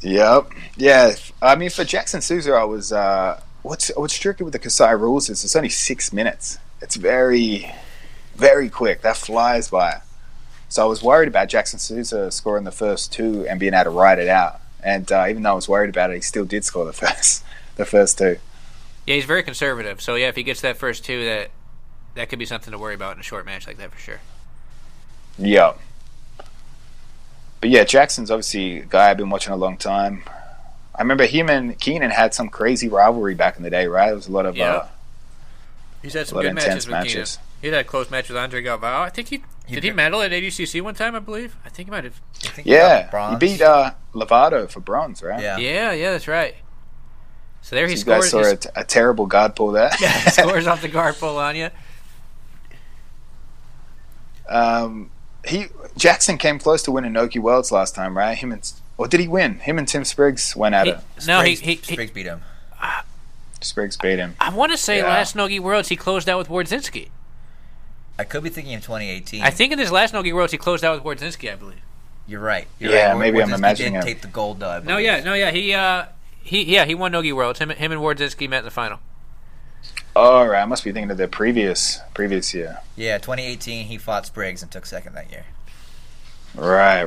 Yep. Yeah. I mean, for Jackson Sousa, I was what's tricky with the Kasai rules is it's only 6 minutes. It's very, very quick. That flies by. So I was worried about Jackson Sousa scoring the first two and being able to ride it out. And even though I was worried about it, he still did score the first two. Yeah, he's very conservative. So yeah, if he gets that first two, that could be something to worry about in a short match like that for sure. Yeah. But yeah, Jackson's obviously a guy I've been watching a long time. I remember him and Keenan had some crazy rivalry back in the day, right? It was a lot of he's had some good matches with Keenan. He had a close match with Andre Galvao. I think he medal at ADCC one time, I believe. I think he might have. He beat Lovato for bronze, right? Yeah, that's right. So there he scores. You guys saw a terrible guard pull there. Yeah, he scores off the guard pull on you. Jackson came close to winning Nogi Worlds last time, right? Did he win? Him and Tim Spriggs went at it. Spriggs beat him. Spriggs beat him. I want to say last Nogi Worlds he closed out with Wardziński. I could be thinking of 2018. I think in his last Nogi Worlds he closed out with Wardziński, I believe. You're right. You're right. Maybe I'm imagining him. He did take the gold though, I believe. No, yeah. He won Nogi Worlds. Him and Wardziński met in the final. All right, I must be thinking of the previous year. Yeah, 2018, he fought Spriggs and took second that year. Right.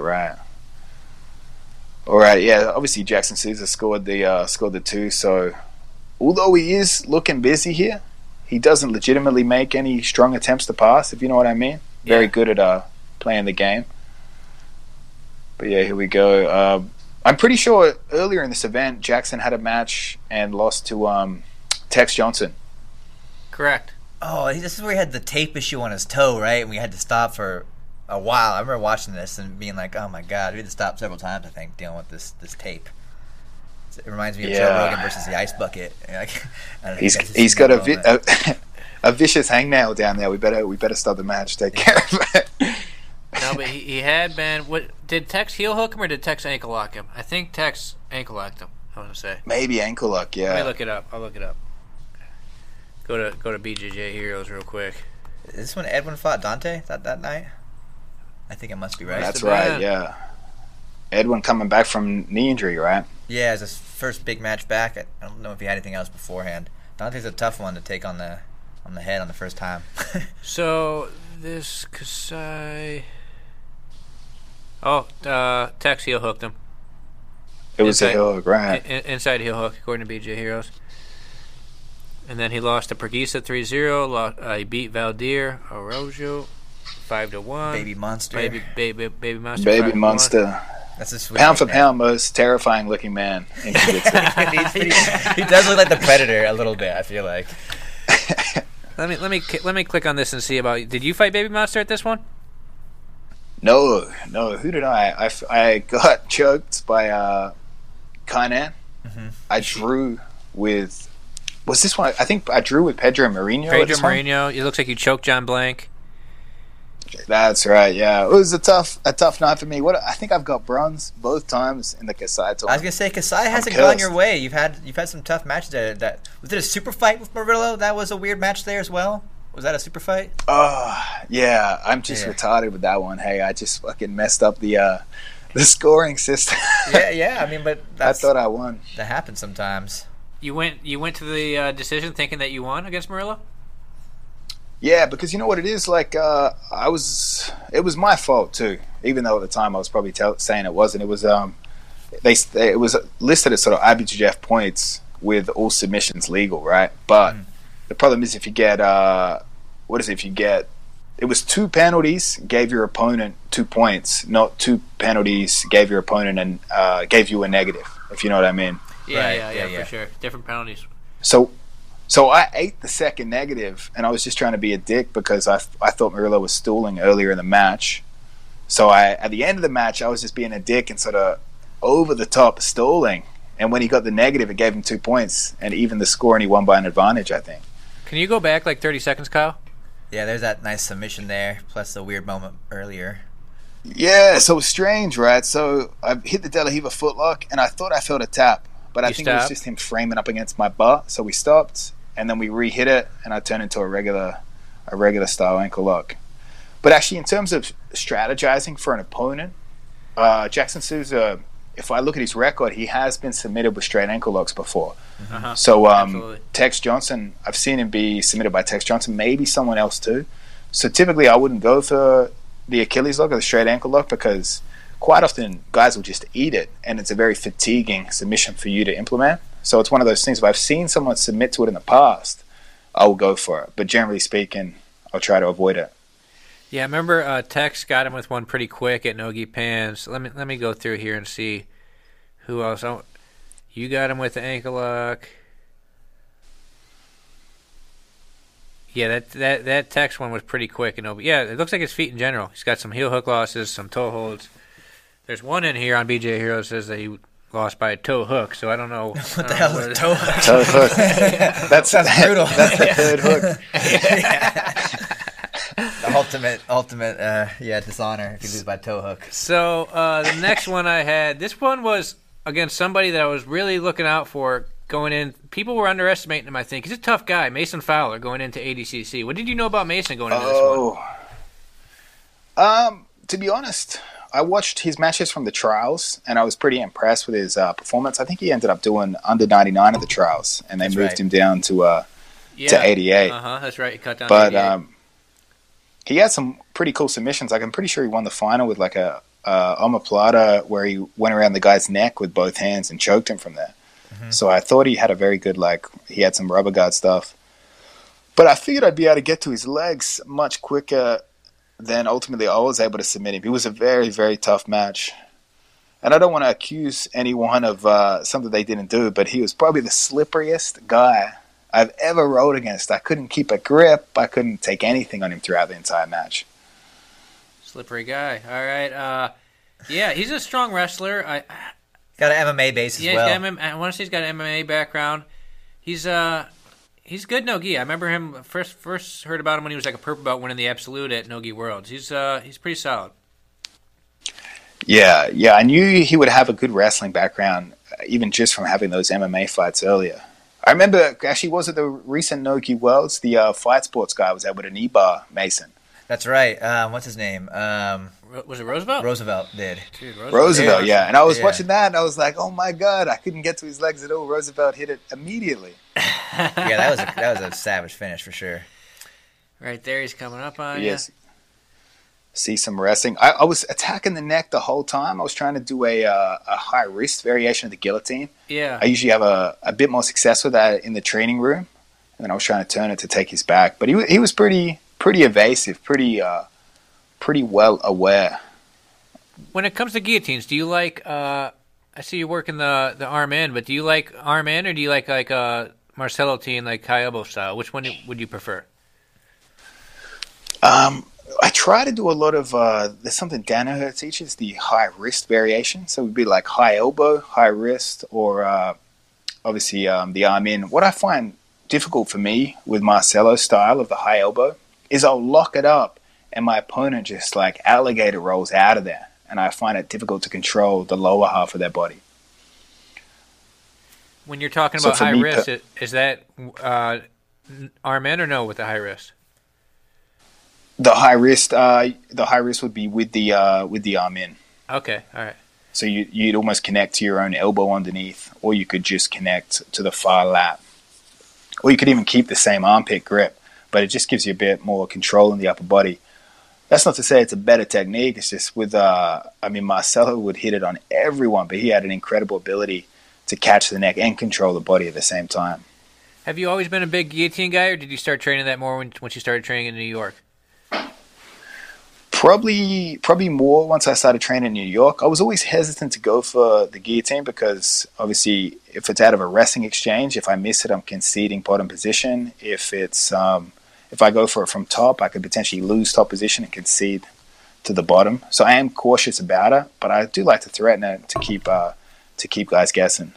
All right, yeah. Obviously, Jackson Sousa scored the two. So, although he is looking busy here, he doesn't legitimately make any strong attempts to pass. If you know what I mean. Yeah. Very good at playing the game. But yeah, here we go. I'm pretty sure earlier in this event, Jackson had a match and lost to Tex Johnson. Correct. Oh, this is where he had the tape issue on his toe, right? And we had to stop for a while. I remember watching this and being like, oh my God, we had to stop several times, I think, dealing with this tape. It reminds me of Joe Rogan versus the Ice Bucket. He's got a vicious hangnail down there. We better stop the match, take care of it. No, but he had been. Did Tex heel hook him or did Tex ankle lock him? I think Tex ankle locked him, I want to say. Maybe ankle lock, yeah. Let me look it up. I'll look it up. Go to BJJ Heroes real quick. Is this when Edwin fought Dante that night? I think it must be right. That's right, yeah. Edwin coming back from knee injury, right? Yeah, it was his first big match back. I don't know if he had anything else beforehand. Dante's a tough one to take on the head on the first time. So this Kasai. Oh, Tex heel hooked him. It was a heel hook, right? Inside heel hook, according to BJJ Heroes. And then he lost to Pergisa 3-0. He beat Valdir Arrojo 5-1. Baby Monster. Baby Monster. Baby Monster. That's a sweet pound for pound, most terrifying looking man in jiu-jitsu. He does look like the Predator a little bit, I feel like. Let me click on this and see about. Did you fight Baby Monster at this one? No. Who did I? I got choked by Keenan. Mm-hmm. I drew with. Was this one? I think I drew with Pedro Mourinho. Pedro Mourinho. It looks like you choked John Blank. That's right. Yeah, it was a tough night for me. I think I've got bronze both times in the Kasai tournament. I was gonna say Kasai hasn't gone your way. You've had some tough matches there. That was it a super fight with Murillo? That was a weird match there as well. Was that a super fight? Oh yeah, I'm just retarded with that one. Hey, I just fucking messed up the scoring system. Yeah. I mean, but I thought I won. That happens sometimes. You went to the decision thinking that you won against Murillo? Yeah, because you know what it is like. It was my fault too. Even though at the time I was probably saying it wasn't. It was it was listed as sort of IBJJF points with all submissions legal, right? But the problem is if you get It was two penalties gave your opponent 2 points, not two penalties gave your opponent and gave you a negative, if you know what I mean. Yeah, for sure. Different penalties. So I ate the second negative, and I was just trying to be a dick because I thought Murillo was stooling earlier in the match. So at the end of the match, I was just being a dick and sort of over-the-top stooling. And when he got the negative, it gave him 2 points and even the score, and he won by an advantage, I think. Can you go back like 30 seconds, Kyle? Yeah, there's that nice submission there, plus the weird moment earlier. Yeah, so it was strange, right? So I hit the De La Riva footlock, and I thought I felt a tap. But I think it was just him framing up against my butt, so we stopped, and then we re-hit it, and I turned into a regular style ankle lock. But actually, in terms of strategizing for an opponent, Jackson Sousa, if I look at his record, he has been submitted with straight ankle locks before. Uh-huh. So Tex Johnson, I've seen him be submitted by Tex Johnson, maybe someone else too. So typically, I wouldn't go for the Achilles lock or the straight ankle lock because quite often guys will just eat it, and it's a very fatiguing submission for you to implement. So it's one of those things, if I've seen someone submit to it in the past, I will go for it. But generally speaking, I'll try to avoid it. Yeah, I remember Tex got him with one pretty quick at Nogi Pans. Let me go through here and see who else. You got him with the ankle lock. Yeah, that Tex one was pretty quick. And yeah, it looks like his feet in general. He's got some heel hook losses, some toe holds. There's one in here on BJ Hero that says that he lost by a toe hook, so I don't know. What the hell is a toe hook? Toe hook. That sounds brutal. That's the third hook. The ultimate dishonor if you lose by toe hook. So the next one I had, this one was against somebody that I was really looking out for going in. People were underestimating him, I think. He's a tough guy, Mason Fowler, going into ADCC. What did you know about Mason going into this one? To be honest, I watched his matches from the trials, and I was pretty impressed with his performance. I think he ended up doing under 99 at the trials, and they moved him down to 88. Uh-huh, that's right. He cut down to 88. He had some pretty cool submissions. Like, I'm pretty sure he won the final with like a omoplata where he went around the guy's neck with both hands and choked him from there. Mm-hmm. So I thought he had a very good, like, he had some rubber guard stuff. But I figured I'd be able to get to his legs much quicker then ultimately I was able to submit him. It was a very, very tough match. And I don't want to accuse anyone of something they didn't do, but he was probably the slipperiest guy I've ever rode against. I couldn't keep a grip. I couldn't take anything on him throughout the entire match. Slippery guy. All right. Yeah, he's a strong wrestler. Got an MMA base as well. I want to say he's got an MMA background. He's good no-gi. I remember him first heard about him when he was like a purple belt winning the Absolute at Nogi Worlds. He's pretty solid. Yeah. I knew he would have a good wrestling background, even just from having those MMA fights earlier. I remember, actually, was it the recent Nogi Worlds? The Fight Sports guy was able to knee-bar Mason. That's right. What's his name? Was it Roosevelt? Roosevelt did. Dude, Roosevelt, yeah. And I was watching that, and I was like, oh, my God. I couldn't get to his legs at all. Roosevelt hit it immediately. Yeah, that was a savage finish for sure. Right there, he's coming up on you. See some wrestling. I was attacking the neck the whole time. I was trying to do a high wrist variation of the guillotine. Yeah. I usually have a bit more success with that in the training room. And then I was trying to turn it to take his back. But he was pretty evasive, pretty well aware. When it comes to guillotines, do you like I see you working the arm in, but do you like arm in or do you like Marcelo team, like high elbow style? Which one would you prefer? I try to do a lot of there's something Danaher teaches, the high wrist variation. So it would be like high elbow, high wrist, or obviously the arm in. What I find difficult for me with Marcelo's style of the high elbow is I'll lock it up and my opponent just like alligator rolls out of there, and I find it difficult to control the lower half of their body. When you're talking about high wrist, is that arm in or no with the high wrist? The high wrist would be with the arm in. Okay, all right. So you'd almost connect to your own elbow underneath, or you could just connect to the far lap, or you could even keep the same armpit grip, but it just gives you a bit more control in the upper body. That's not to say it's a better technique. It's just with Marcelo would hit it on everyone, but he had an incredible ability to catch the neck and control the body at the same time. Have you always been a big guillotine guy, or did you start training that more once you started training in New York? Probably more once I started training in New York. I was always hesitant to go for the guillotine because obviously if it's out of a wrestling exchange, if I miss it, I'm conceding bottom position. If it's if I go for it from top, I could potentially lose top position and concede to the bottom. So I am cautious about it, but I do like to threaten it to keep guys guessing.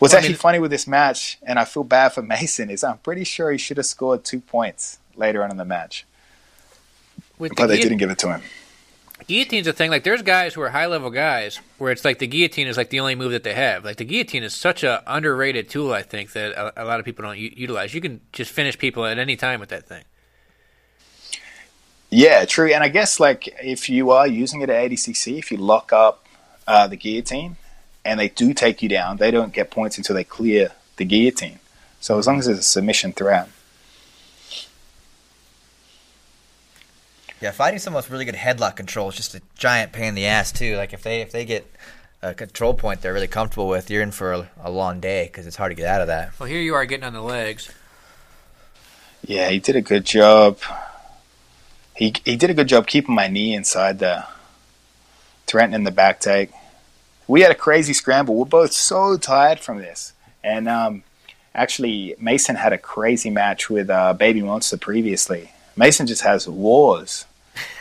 What's actually funny with this match, and I feel bad for Mason, is I'm pretty sure he should have scored 2 points later on in the match. But they didn't give it to him. Guillotine's a thing. Like, there's guys who are high-level guys where it's like the guillotine is like the only move that they have. Like, the guillotine is such an underrated tool, I think, that a lot of people don't utilize. You can just finish people at any time with that thing. Yeah, true. And I guess, like, if you are using it at ADCC, if you lock up the guillotine and they do take you down, they don't get points until they clear the guillotine. So as long as there's a submission threat. Yeah, fighting someone with really good headlock control is just a giant pain in the ass too. Like if they get a control point they're really comfortable with, you're in for a long day because it's hard to get out of that. Well, here you are getting on the legs. Yeah, he did a good job. He did a good job keeping my knee inside there, threatening the back take. We had a crazy scramble. We're both so tired from this, and actually Mason had a crazy match with Baby Monster previously. Mason just has wars.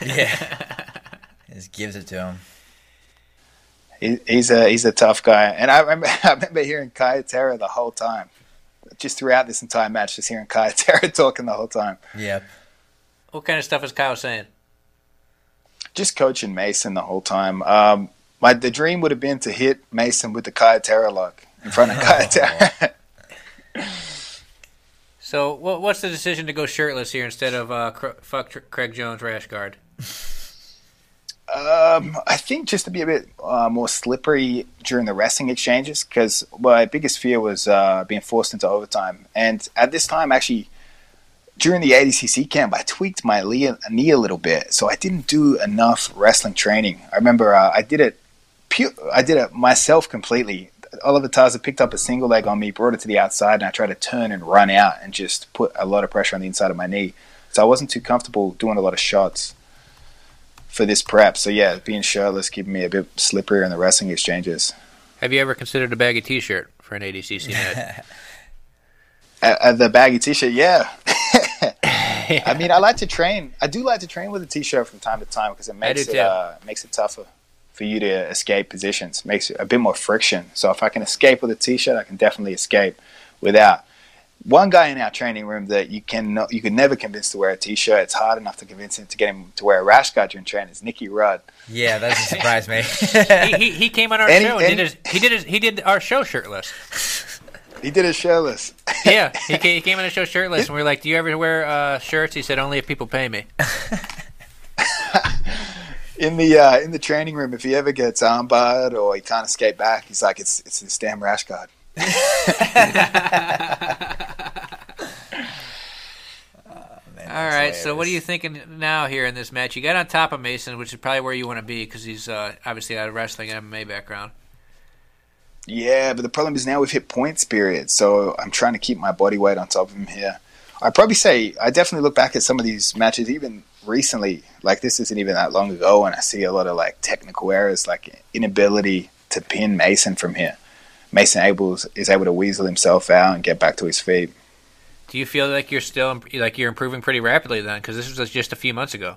Yeah, just gives it to him. He's a tough guy, and I remember hearing Kaitera the whole time, just throughout this entire match, just hearing Kaitera talking the whole time. Yep. What kind of stuff is Kyle saying? Just coaching Mason the whole time. The dream would have been to hit Mason with the Kaitera lock in front of Kaitera. So what's the decision to go shirtless here instead of Craig Jones rash guard? I think just to be a bit more slippery during the wrestling exchanges, because my biggest fear was being forced into overtime. And at this time, actually, during the ADCC camp, I tweaked my knee a little bit, so I didn't do enough wrestling training. I remember I did it myself completely. Oliver Tarza picked up a single leg on me, brought it to the outside, and I tried to turn and run out and just put a lot of pressure on the inside of my knee. So I wasn't too comfortable doing a lot of shots for this prep. So yeah, being shirtless keeping me a bit slipperier in the wrestling exchanges. Have you ever considered a baggy t-shirt for an ADCC match? The baggy t-shirt, yeah. Yeah. I mean, I like to train. I do like to train with a t-shirt from time to time because it makes it tougher for you to escape positions, makes it a bit more friction. So if I can escape with a t-shirt, I can definitely escape without. One guy in our training room that you could never convince to wear a t-shirt, it's hard enough to convince him to get him to wear a rash guard during training, is Nicky Rudd. Yeah, that doesn't surprise me. He came on our show and did our show shirtless. He did his shirtless. Yeah, he came on the show shirtless, and we were like, do you ever wear shirts? He said, only if people pay me. In the training room, if he ever gets armbarred or he can't escape back, he's like, it's this damn rash guard. All right, so what are you thinking now here in this match? You got on top of Mason, which is probably where you want to be because he's obviously out of wrestling and MMA background. Yeah, but the problem is now we've hit points period, so I'm trying to keep my body weight on top of him here. I'd probably say I definitely look back at some of these matches, even recently, like this isn't even that long ago, and I see a lot of like technical errors, like inability to pin Mason from here. Mason is able to weasel himself out and get back to his feet. Do you feel like you're still improving pretty rapidly then? Because this was just a few months ago.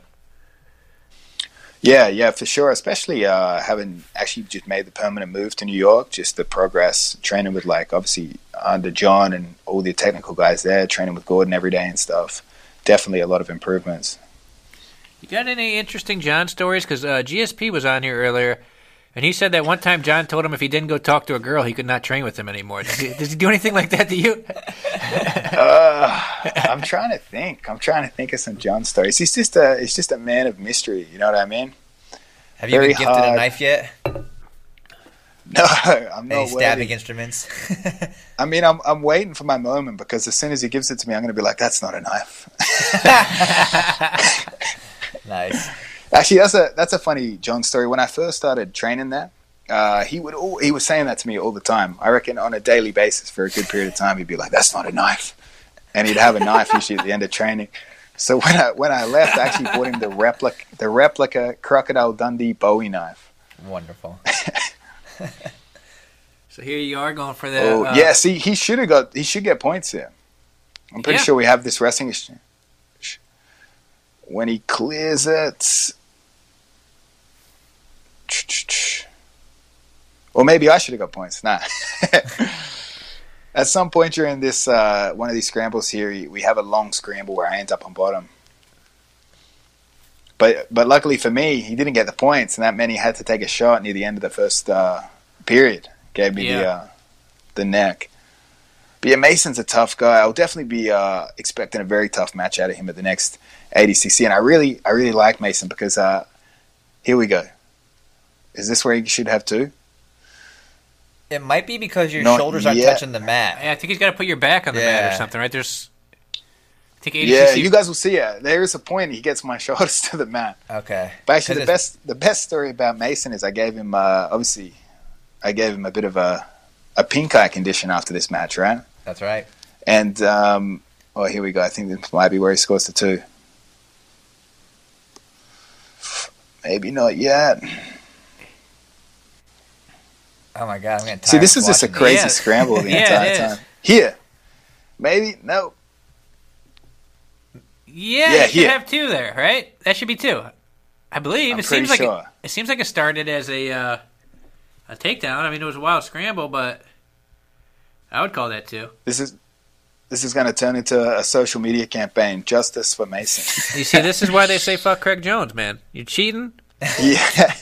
Yeah, for sure. Especially having actually just made the permanent move to New York, just the progress training with like obviously under John and all the technical guys there, training with Gordon every day and stuff. Definitely a lot of improvements. You got any interesting John stories? Because GSP was on here earlier, and he said that one time John told him if he didn't go talk to a girl, he could not train with him anymore. Did he do anything like that to you? I'm trying to think. I'm trying to think of some John stories. He's just a man of mystery. You know what I mean? Have you been gifted a knife yet? No, I'm not. Any stabbing instruments? I mean, I'm waiting for my moment because as soon as he gives it to me, I'm going to be like, "That's not a knife." Nice. Actually, that's a funny John story. When I first started training there, he was saying that to me all the time. I reckon on a daily basis for a good period of time, he'd be like, "That's not a knife," and he'd have a knife usually at the end of training. So when I left, I actually bought him the replica Crocodile Dundee Bowie knife. Wonderful. So here you are going for the. Oh, yeah, see, he should get points here. I'm pretty sure we have this wrestling exchange. When he clears it, or maybe I should have got points. Nah. At some point during this one of these scrambles here, we have a long scramble where I end up on bottom. But luckily for me, he didn't get the points, and that meant he had to take a shot near the end of the first period. Gave me the neck. But yeah, Mason's a tough guy. I'll definitely be expecting a very tough match out of him at the next ADCC. And I really like Mason because here we go. Is this where he should have two? It might be because your shoulders aren't touching the mat. Yeah, I think he's got to put your back on the mat or something, right? I think ADCC. Yeah, you guys will see it. There is a point he gets my shoulders to the mat. Okay. But actually, the best story about Mason is I gave him a bit of a pink eye condition after this match, right? That's right. And here we go. I think this might be where he scores the two. Maybe not yet. Oh my God, I'm getting tired. See, this is just a crazy scramble the entire time. Here. Maybe. No. Yeah, you should have two there, right? That should be two. I believe. It seems like it started as a takedown. I mean, it was a wild scramble, but I would call that two. This is going to turn into a social media campaign. Justice for Mason. You see, this is why they say fuck Craig Jones, man. You're cheating. Yeah.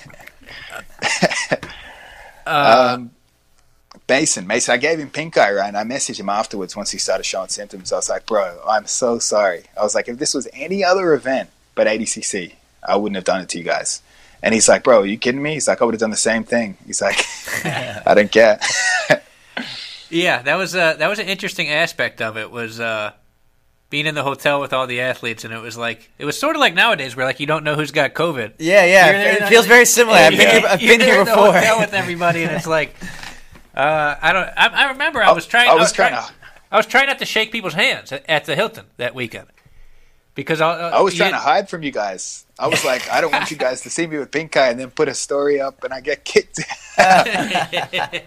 Mason, I gave him pink eye, right? And I messaged him afterwards once he started showing symptoms. I was like, bro, I'm so sorry. I was like, if this was any other event but ADCC, I wouldn't have done it to you guys. And he's like, bro, are you kidding me? He's like, I would have done the same thing. He's like, I don't care. Yeah, that was an interesting aspect of it was being in the hotel with all the athletes, and it was sort of like nowadays where like you don't know who's got COVID. Yeah, yeah, it feels very similar. I've been here before. You're in the hotel with everybody, and it's like I remember I was trying not to shake people's hands at the Hilton that weekend because I was trying to hide from you guys. I was like, I don't want you guys to see me with pink eye, and then put a story up, and I get kicked out.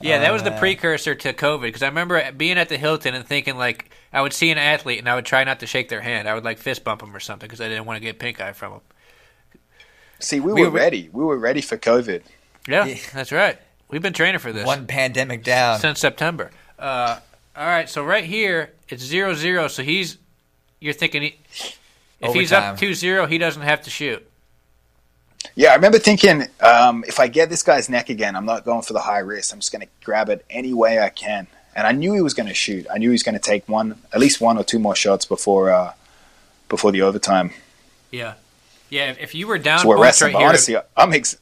Yeah, that was the precursor to COVID because I remember being at the Hilton and thinking like I would see an athlete and I would try not to shake their hand. I would like fist bump them or something because I didn't want to get pink eye from them. See, we were ready. We were ready for COVID. Yeah, that's right. We've been training for this. One pandemic down since September. All right, so right here it's 0-0. So you're thinking if he's up 2-0, he doesn't have to shoot. Yeah, I remember thinking, if I get this guy's neck again, I'm not going for the high risk. I'm just going to grab it any way I can. And I knew he was going to shoot. I knew he was going to take at least one or two more shots before the overtime. Yeah. Yeah, if you were down points right here. Honestly,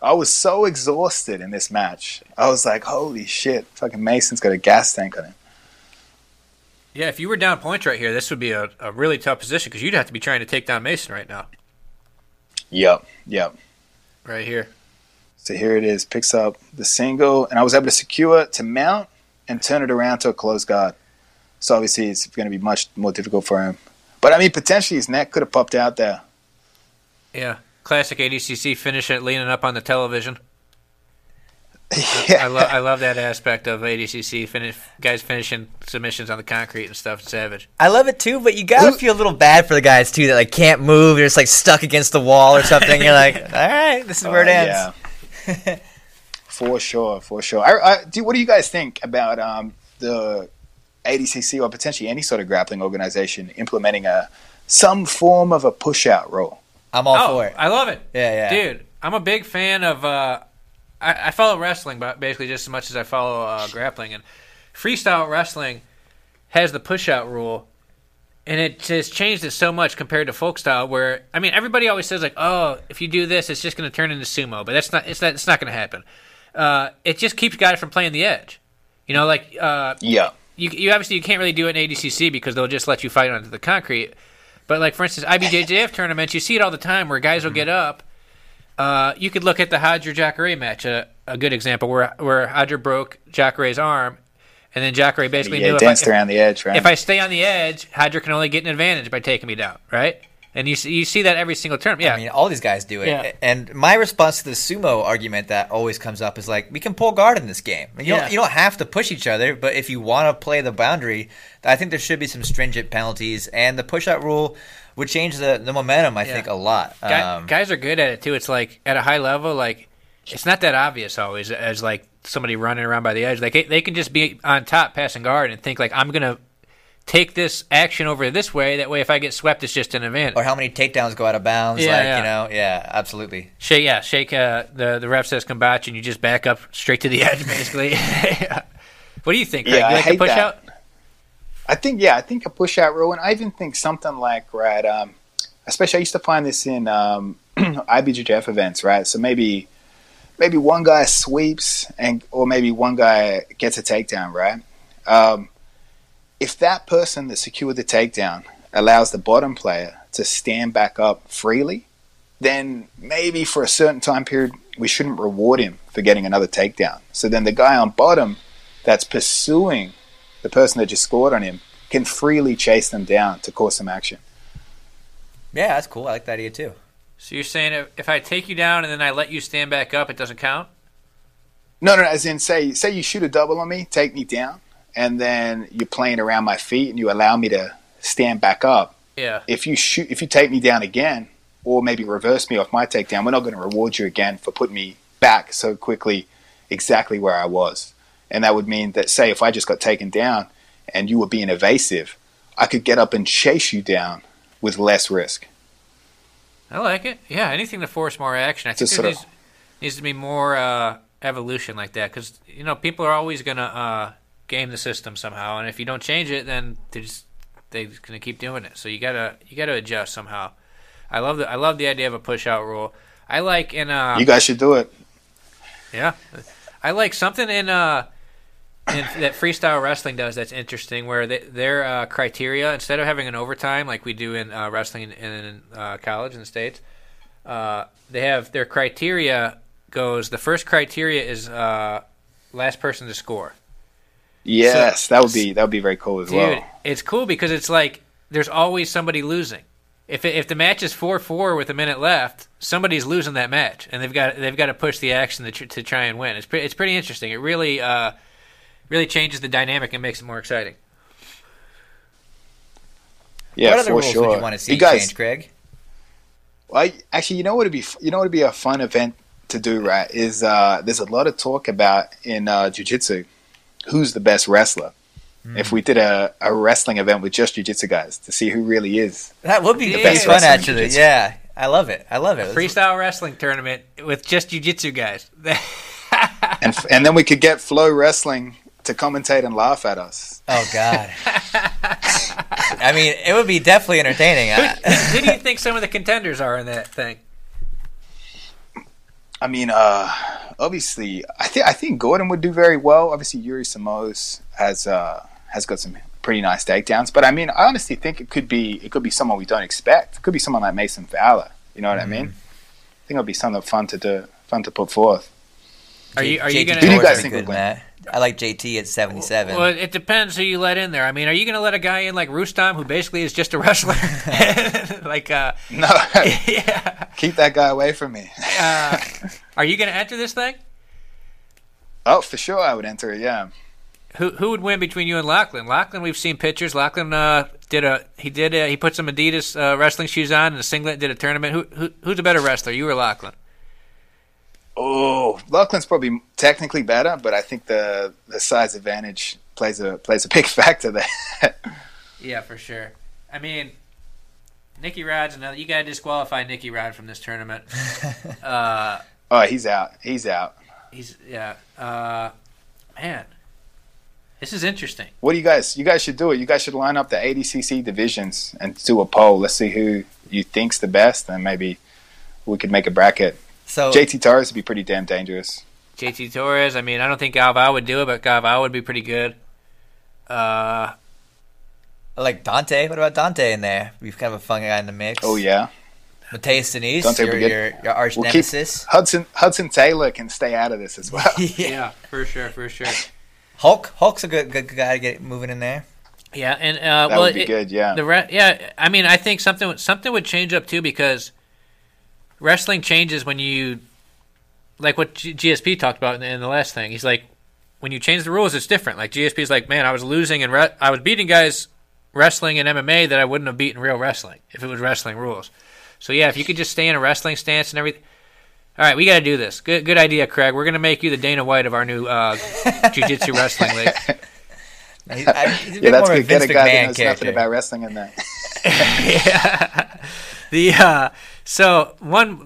I was so exhausted in this match. I was like, holy shit, fucking Mason's got a gas tank on him. Yeah, if you were down points right here, this would be a really tough position because you'd have to be trying to take down Mason right now. Yep. Right here. So here it is. Picks up the single, and I was able to secure it to mount and turn it around to a close guard. So obviously it's going to be much more difficult for him. But, I mean, potentially his neck could have popped out there. Yeah. Classic ADCC finish it leaning up on the television. Yeah. I love that aspect of ADCC guys finishing submissions on the concrete and stuff. It's savage. I love it too, but you gotta feel a little bad for the guys too that like can't move. They're just like stuck against the wall or something. You're like, all right, this is where it ends. Yeah. For sure. What do you guys think about the ADCC or potentially any sort of grappling organization implementing some form of a push-out rule? I'm all for it. I love it. Yeah, yeah, dude. I'm a big fan of. I follow wrestling, but basically just as much as I follow grappling. And freestyle wrestling has the push-out rule, and it has changed it so much compared to folk style. Where I mean, everybody always says like, "Oh, if you do this, it's just going to turn into sumo," but that's not. It's not going to happen. It just keeps guys from playing the edge. You know, like You obviously you can't really do it in ADCC because they'll just let you fight onto the concrete. But like for instance, IBJJF tournaments, you see it all the time where guys will get up. You could look at the Hodger Jacare match, a good example where Hodger broke Jacare's arm, And then Jacare basically knew danced around the edge, right? If I stay on the edge, Hydra can only get an advantage by taking me down, right? And you see that every single turn. Yeah. I mean, all these guys do it. Yeah. And my response to the sumo argument that always comes up is like, we can pull guard in this game. You don't have to push each other, but if you want to play the boundary, I think there should be some stringent penalties. And the push-out rule would change the momentum, I think, a lot. Guys are good at it, too. It's like at a high level, like it's not that obvious always as like somebody running around by the edge. Like they can just be on top passing guard and think like, I'm going to take this action over this way. That way, if I get swept, it's just an advantage. Or how many takedowns go out of bounds? Absolutely. Shake. The ref says "Kombachi," and you just back up straight to the edge, basically. What do you think, Craig? Yeah, I hate a push out? I think a push out rule, and I even think something like especially I used to find this in IBJJF events, right? So maybe one guy sweeps, or maybe one guy gets a takedown, right? If that person that secured the takedown allows the bottom player to stand back up freely, then maybe for a certain time period, we shouldn't reward him for getting another takedown. So then the guy on bottom that's pursuing the person that just scored on him can freely chase them down to cause some action. Yeah, that's cool. I like that idea too. So you're saying if I take you down and then I let you stand back up, it doesn't count? No, as in say you shoot a double on me, take me down, and then you're playing around my feet and you allow me to stand back up. Yeah. If you take me down again, or maybe reverse me off my takedown, we're not going to reward you again for putting me back so quickly exactly where I was. And that would mean that, say, if I just got taken down and you were being evasive, I could get up and chase you down with less risk. I like it. Yeah, anything to force more action. I think there needs to be more evolution like that, because, you know, people are always going to game the system somehow, and if you don't change it, then they're just gonna keep doing it. So you gotta adjust somehow. I love the idea of a push out rule. I like in you guys should do it. Yeah, I like something in that freestyle wrestling does that's interesting, where their criteria, instead of having an overtime like we do in wrestling in college in the States, they have their criteria goes. The first criteria is last person to score. Yes, so, that would be very cool as well. It's cool because it's like there's always somebody losing. If the match is 4-4 with a minute left, somebody's losing that match, and they've got to push the action to try and win. It's pretty interesting. It really really changes the dynamic and makes it more exciting. Yeah, what other rules would you want to see change, Craig? Well, actually, you know what would be a fun event to do, right? Is there's a lot of talk about in jiu-jitsu. Who's the best wrestler? If we did a wrestling event with just jiu-jitsu guys to see who really is. That would be the best one, actually. Yeah, I love it. A freestyle wrestling tournament with just jiu-jitsu guys. and then we could get Flow Wrestling to commentate and laugh at us. Oh, God. I mean, it would be definitely entertaining. Who do you think some of the contenders are in that thing? I mean, obviously, I think Gordon would do very well. Obviously, Yuri Samos has got some pretty nice takedowns. But I mean, I honestly think it could be someone we don't expect. It could be someone like Mason Fowler. You know what I mean? I think it'll be something fun to do, fun to put forth. Are you going to? Who do you guys think would win? Matt. I like JT at 77. Well, it depends who you let in there. I mean, are you going to let a guy in like Rustam, who basically is just a wrestler? No. Yeah. Keep that guy away from me. Are you going to enter this thing? Oh, for sure, I would enter it. Yeah. Who would win between you and Lachlan? Lachlan, we've seen pictures. Lachlan he put some Adidas wrestling shoes on and a singlet, did a tournament. Who's a better wrestler, you or Lachlan? Oh, Lachlan's probably technically better, but I think the size advantage plays a big factor there. Yeah, for sure. I mean, Nicky Rod's another. You gotta disqualify Nicky Rod from this tournament. He's out. Man, this is interesting. What do you guys? You guys should do it. You guys should line up the ADCC divisions and do a poll. Let's see who you think's the best, and maybe we could make a bracket. So, JT Torres would be pretty damn dangerous. JT Torres, I mean, I don't think Galvao would do it, but Galvao would be pretty good. I like Dante. What about Dante in there? We've kind of a fun guy in the mix. Oh, yeah. Mateus Denise, your arch nemesis. Hudson Taylor can stay out of this as well. Yeah, for sure. Hulk's a good guy to get moving in there. Yeah, and that would be good. Yeah, I mean, I think something would change up too, because wrestling changes when you, like what GSP talked about in the last thing. He's like, when you change the rules, it's different. Like GSP's like, man, I was losing and I was beating guys wrestling in MMA that I wouldn't have beaten real wrestling if it was wrestling rules. So yeah, if you could just stay in a wrestling stance and everything. All right, we got to do this. Good idea, Craig. We're gonna make you the Dana White of our new jiu-jitsu wrestling league. He's that's good. Get a guy who knows nothing about wrestling in that. Yeah.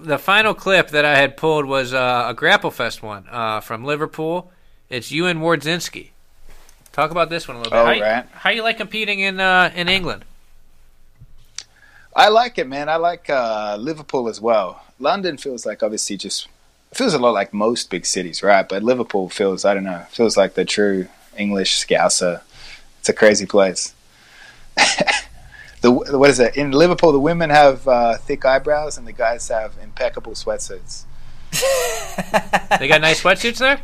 The final clip that I had pulled was a Grapplefest one from Liverpool. It's you and Wardziński. Talk about this one a little bit. How you like competing in England? I like it, man. I like Liverpool as well. London feels like, obviously, just feels a lot like most big cities, right? But Liverpool feels, I don't know, feels like the true English Scouser. It's a crazy place. What is it? In Liverpool, the women have thick eyebrows and the guys have impeccable sweatsuits. They got nice sweatsuits there?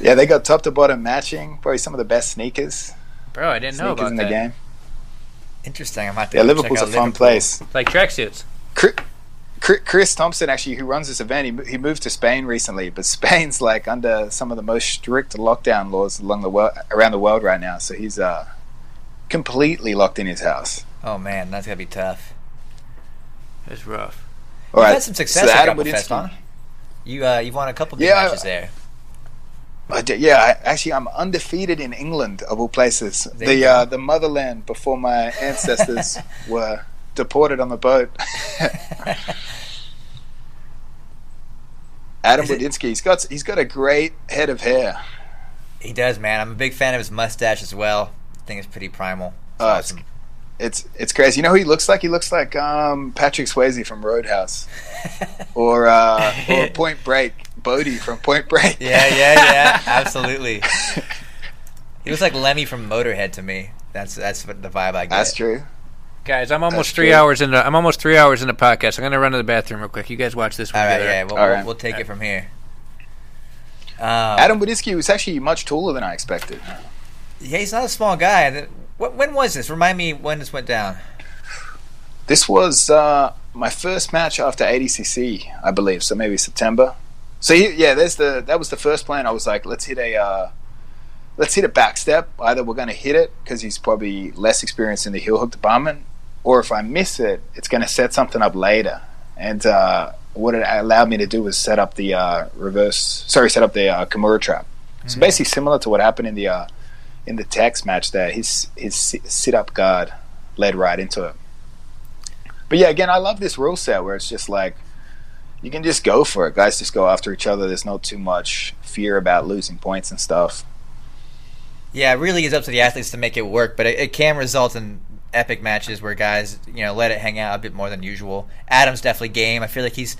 Yeah, they got top to bottom matching. Probably some of the best sneakers. Bro, I didn't know about that. Sneakers in the game. Interesting. I'm not. Yeah, Liverpool's a fun place. Like tracksuits. Chris Thompson, actually, who runs this event, he moved to Spain recently, but Spain's like under some of the most strict lockdown laws around the world right now. So he's completely locked in his house. Oh man, that's gonna be tough. It's rough. All right, you had some success at Grapplefest, huh? You won a couple big matches there. I'm undefeated in England, of all places. The motherland before my ancestors were deported on the boat. Adam Wardziński, he's got a great head of hair. He does, man. I'm a big fan of his mustache as well. I think it's pretty primal. Awesome. It's crazy. You know who he looks like? He looks like Patrick Swayze from Roadhouse, or Point Break. Bodie from Point Break. Yeah, absolutely. He was like Lemmy from Motorhead to me. That's the vibe I get. That's true. Guys, I'm almost 3 hours into the podcast. I'm gonna run to the bathroom real quick. You guys watch this one. All right, yeah, we'll take it from here. Adam Wardziński was actually much taller than I expected. Yeah, he's not a small guy. When was this? Remind me when this went down. This was my first match after ADCC, I believe. So maybe September. So yeah, that was the first plan. I was like, let's hit a back step. Either we're going to hit it because he's probably less experienced in the heel hook department, or if I miss it, it's going to set something up later. And what it allowed me to do was set up the Kimura trap. Mm-hmm. So basically similar to what happened in the Tex match there, his sit up guard led right into it. But yeah, again, I love this rule set where it's just like, you can just go for it. Guys just go after each other. There's not too much fear about losing points and stuff. Yeah, it really is up to the athletes to make it work, but it can result in epic matches where guys, let it hang out a bit more than usual. Adam's definitely game. I feel like he's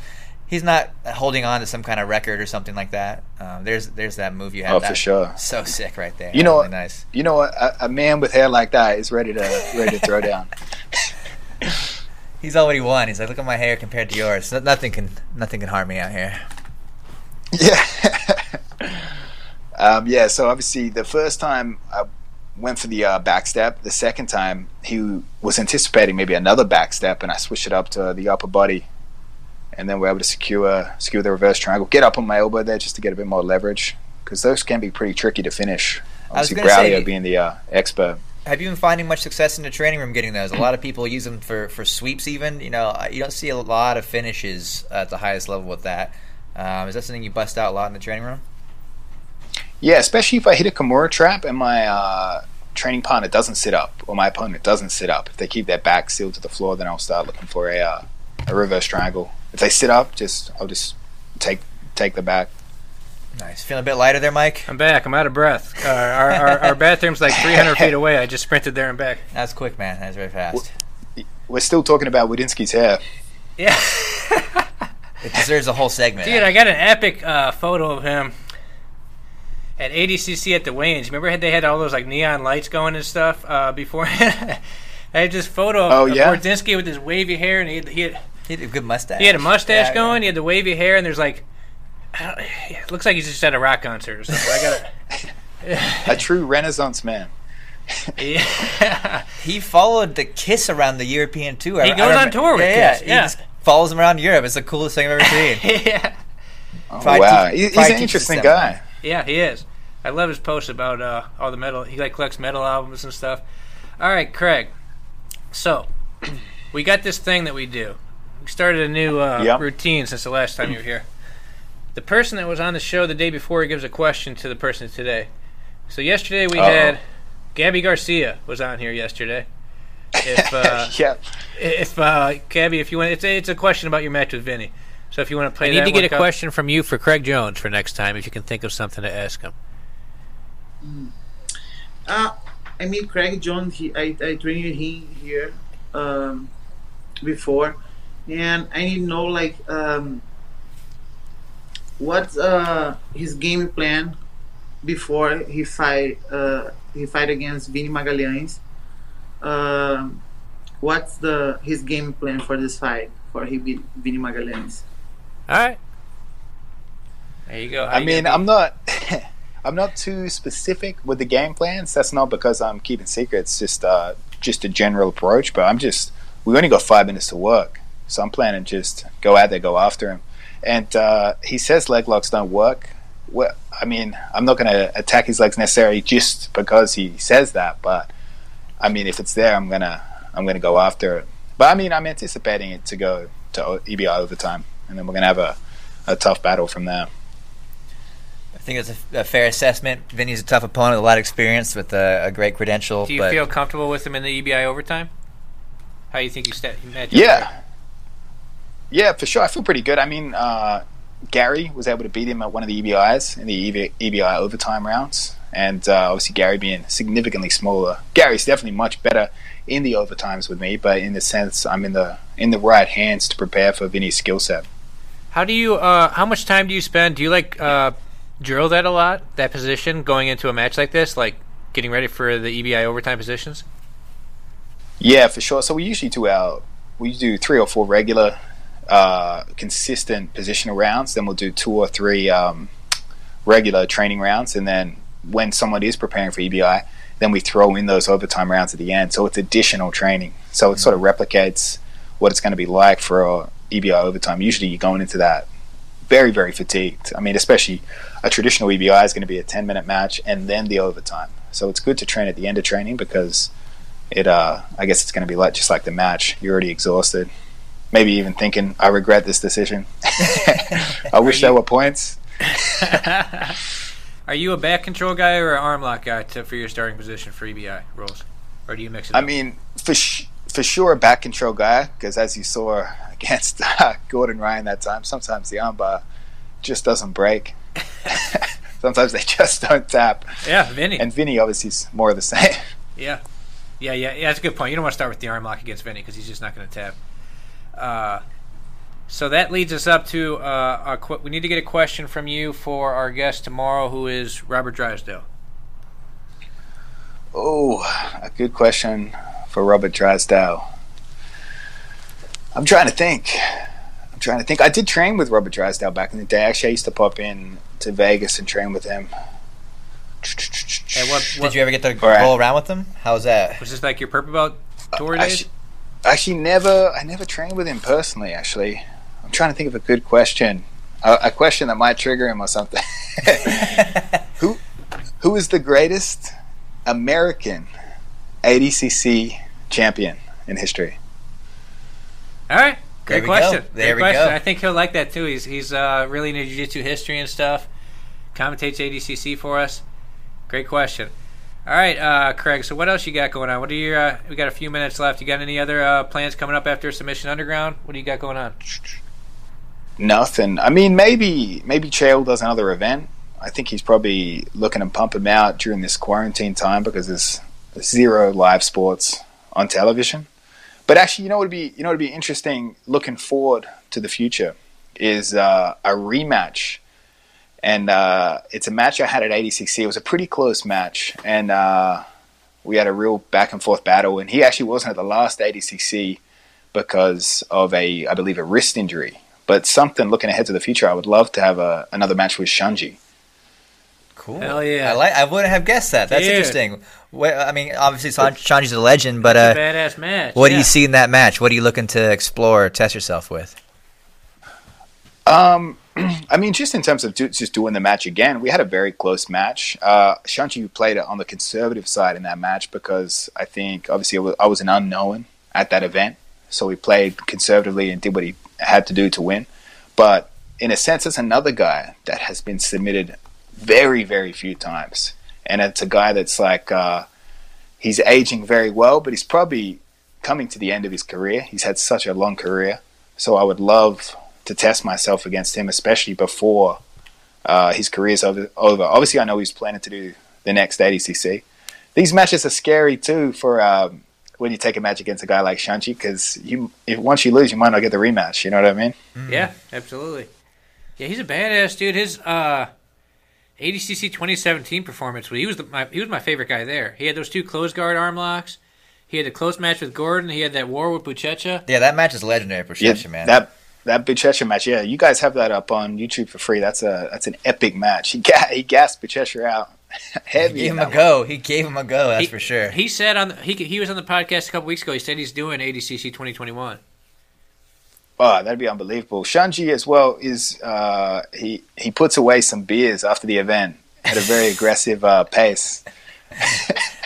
not holding on to some kind of record or something like that. There's that move you had. Oh, for sure. So sick right there. You know what? Really nice. You know what? A man with hair like that is ready to throw down. He's already won. He's like, look at my hair compared to yours. Nothing can harm me out here. Yeah. Yeah, so obviously the first time I went for the back step. The second time he was anticipating maybe another back step, and I switched it up to the upper body. And then we're able to secure the reverse triangle. Get up on my elbow there just to get a bit more leverage, because those can be pretty tricky to finish. Obviously, Braulio being the expert. Have you been finding much success in the training room getting those? A lot of people use them for sweeps even. You don't see a lot of finishes at the highest level with that. Is that something you bust out a lot in the training room? Yeah, especially if I hit a Kimura trap and my training partner doesn't sit up, or my opponent doesn't sit up. If they keep their back sealed to the floor, then I'll start looking for a reverse triangle. If they sit up, I'll just take the back. Nice. Feeling a bit lighter there, Mike? I'm back. I'm out of breath. Our bathroom's like 300 feet away. I just sprinted there and back. That's quick, man. That's very fast. We're still talking about Wardziński's hair. Yeah. It deserves a whole segment. Dude, I got an epic photo of him at ADCC at the weigh-ins. Remember they had all those like neon lights going and stuff before? I had this photo of Wardziński with his wavy hair, and he had a good mustache. He had a mustache going. He had the wavy hair, and there's like, it looks like he's just at a rock concert or something. I gotta A true Renaissance man. Yeah. He followed the Kiss around the European tour. He goes on tour with Kiss. Yeah. He just follows them around Europe. It's the coolest thing I've ever seen. Yeah. Oh, wow. He's an interesting guy. Yeah, he is. I love his posts about all the metal. He like collects metal albums and stuff. All right, Craig. So, we got this thing that we do. We started a new routine since the last time you were here. The person that was on the show the day before gives a question to the person today. So yesterday we had Gabby Garcia was on here yesterday. If Gabby, if you want, it's a question about your match with Vinny. So if you want to play, I need to get a question from you for Craig Jones for next time if you can think of something to ask him. I mean, Craig Jones, I trained him here before, and I need to know like what's his game plan before he fight against Vinny Magalhães. What's his game plan for this fight for Vinny Magalhães? All right, there you go. I mean, I'm not too specific with the game plans. That's not because I'm keeping secrets. Just a general approach. But we only got 5 minutes to work, so I'm planning just go out there, go after him. And he says leg locks don't work. Well, I mean, I'm not going to attack his legs necessarily just because he says that. But I mean, if it's there, I'm gonna go after it. But I mean, I'm anticipating it to go to EBI overtime, and then we're gonna have a tough battle from there. I think it's a fair assessment. Vinny's a tough opponent, a lot of experience with a great credential. Do you feel comfortable with him in the EBI overtime? How do you think you match? Yeah, for sure. I feel pretty good. I mean, Gary was able to beat him at one of the EBIs in the EBI overtime rounds. And obviously Gary being significantly smaller. Gary's definitely much better in the overtimes with me, but in the sense I'm in the right hands to prepare for Vinny's skill set. How do you how much time do you spend? Do you like drill that a lot, that position, going into a match like this, like getting ready for the EBI overtime positions? Yeah, for sure. So we usually do 3 or 4 regular consistent positional rounds, then we'll do 2 or 3 regular training rounds, and then when someone is preparing for EBI, then we throw in those overtime rounds at the end. So it's additional training. So it sort of replicates what it's going to be like for EBI overtime. Usually you're going into that very, very fatigued. I mean, especially a traditional EBI is going to be a 10-minute match and then the overtime. So it's good to train at the end of training because it, I guess it's going to be like just like the match. You're already exhausted. Maybe even thinking, I regret this decision. I wish there were points. Are you a back control guy or an arm lock guy for your starting position for EBI roles? Or do you mix it up? I mean, for sure a back control guy, because as you saw against Gordon Ryan that time, sometimes the armbar just doesn't break. Sometimes they just don't tap. Yeah, Vinny. And Vinny obviously is more of the same. Yeah, that's a good point. You don't want to start with the arm lock against Vinny because he's just not going to tap. So that leads us up to we need to get a question from you for our guest tomorrow, who is Robert Drysdale. Oh, a good question for Robert Drysdale. I'm trying to think. I did train with Robert Drysdale back in the day. Actually, I used to pop in to Vegas and train with him. Hey, what did you ever get to roll around with him? How was that? Was this like your purple belt tour days? Actually, I never trained with him personally. Actually, I'm trying to think of a good question, a question that might trigger him or something. Who is the greatest American ADCC champion in history? All right, great question. There we go. I think he'll like that too. He's really into jiu-jitsu history and stuff. Commentates ADCC for us. Great question. All right, Craig, so what else you got going on? What are your we got a few minutes left. You got any other plans coming up after Submission Underground? What do you got going on? Nothing. I mean, maybe Chael does another event. I think he's probably looking to pump him out during this quarantine time because there's zero live sports on television. But actually, you know what would be interesting looking forward to the future is a rematch. And it's a match I had at ADCC. It was a pretty close match. And we had a real back-and-forth battle. And he actually wasn't at the last ADCC because of, I believe, a wrist injury. But something looking ahead to the future, I would love to have another match with Shunji. Cool. Hell yeah. I wouldn't have guessed that. That's interesting. Well, I mean, obviously, Sanji's a legend, but it's a badass match. What do you see in that match? What are you looking to explore or test yourself with? I mean, just in terms of just doing the match again, we had a very close match. Shanchi played it on the conservative side in that match because I think, obviously, I was an unknown at that event. So he played conservatively and did what he had to do to win. But in a sense, it's another guy that has been submitted very, very few times. And it's a guy that's like, he's aging very well, but he's probably coming to the end of his career. He's had such a long career. So I would love to test myself against him, especially before his career's over. Obviously, I know he's planning to do the next ADCC. These matches are scary, too, for when you take a match against a guy like Shanchi, because once you lose, you might not get the rematch. You know what I mean? Yeah, absolutely. Yeah, he's a badass dude. His ADCC 2017 performance, he was my favorite guy there. He had those two close guard arm locks. He had a close match with Gordon. He had that war with Buchecha. Yeah, that match is legendary for Buchecha, man. That Buchecha match, yeah. You guys have that up on YouTube for free. That's an epic match. He gassed Buchecha out heavy. He gave him a go, that's for sure. He said he was on the podcast a couple weeks ago. He said he's doing ADCC 2021. Oh, that'd be unbelievable. Shanji as well is he puts away some beers after the event at a very aggressive pace.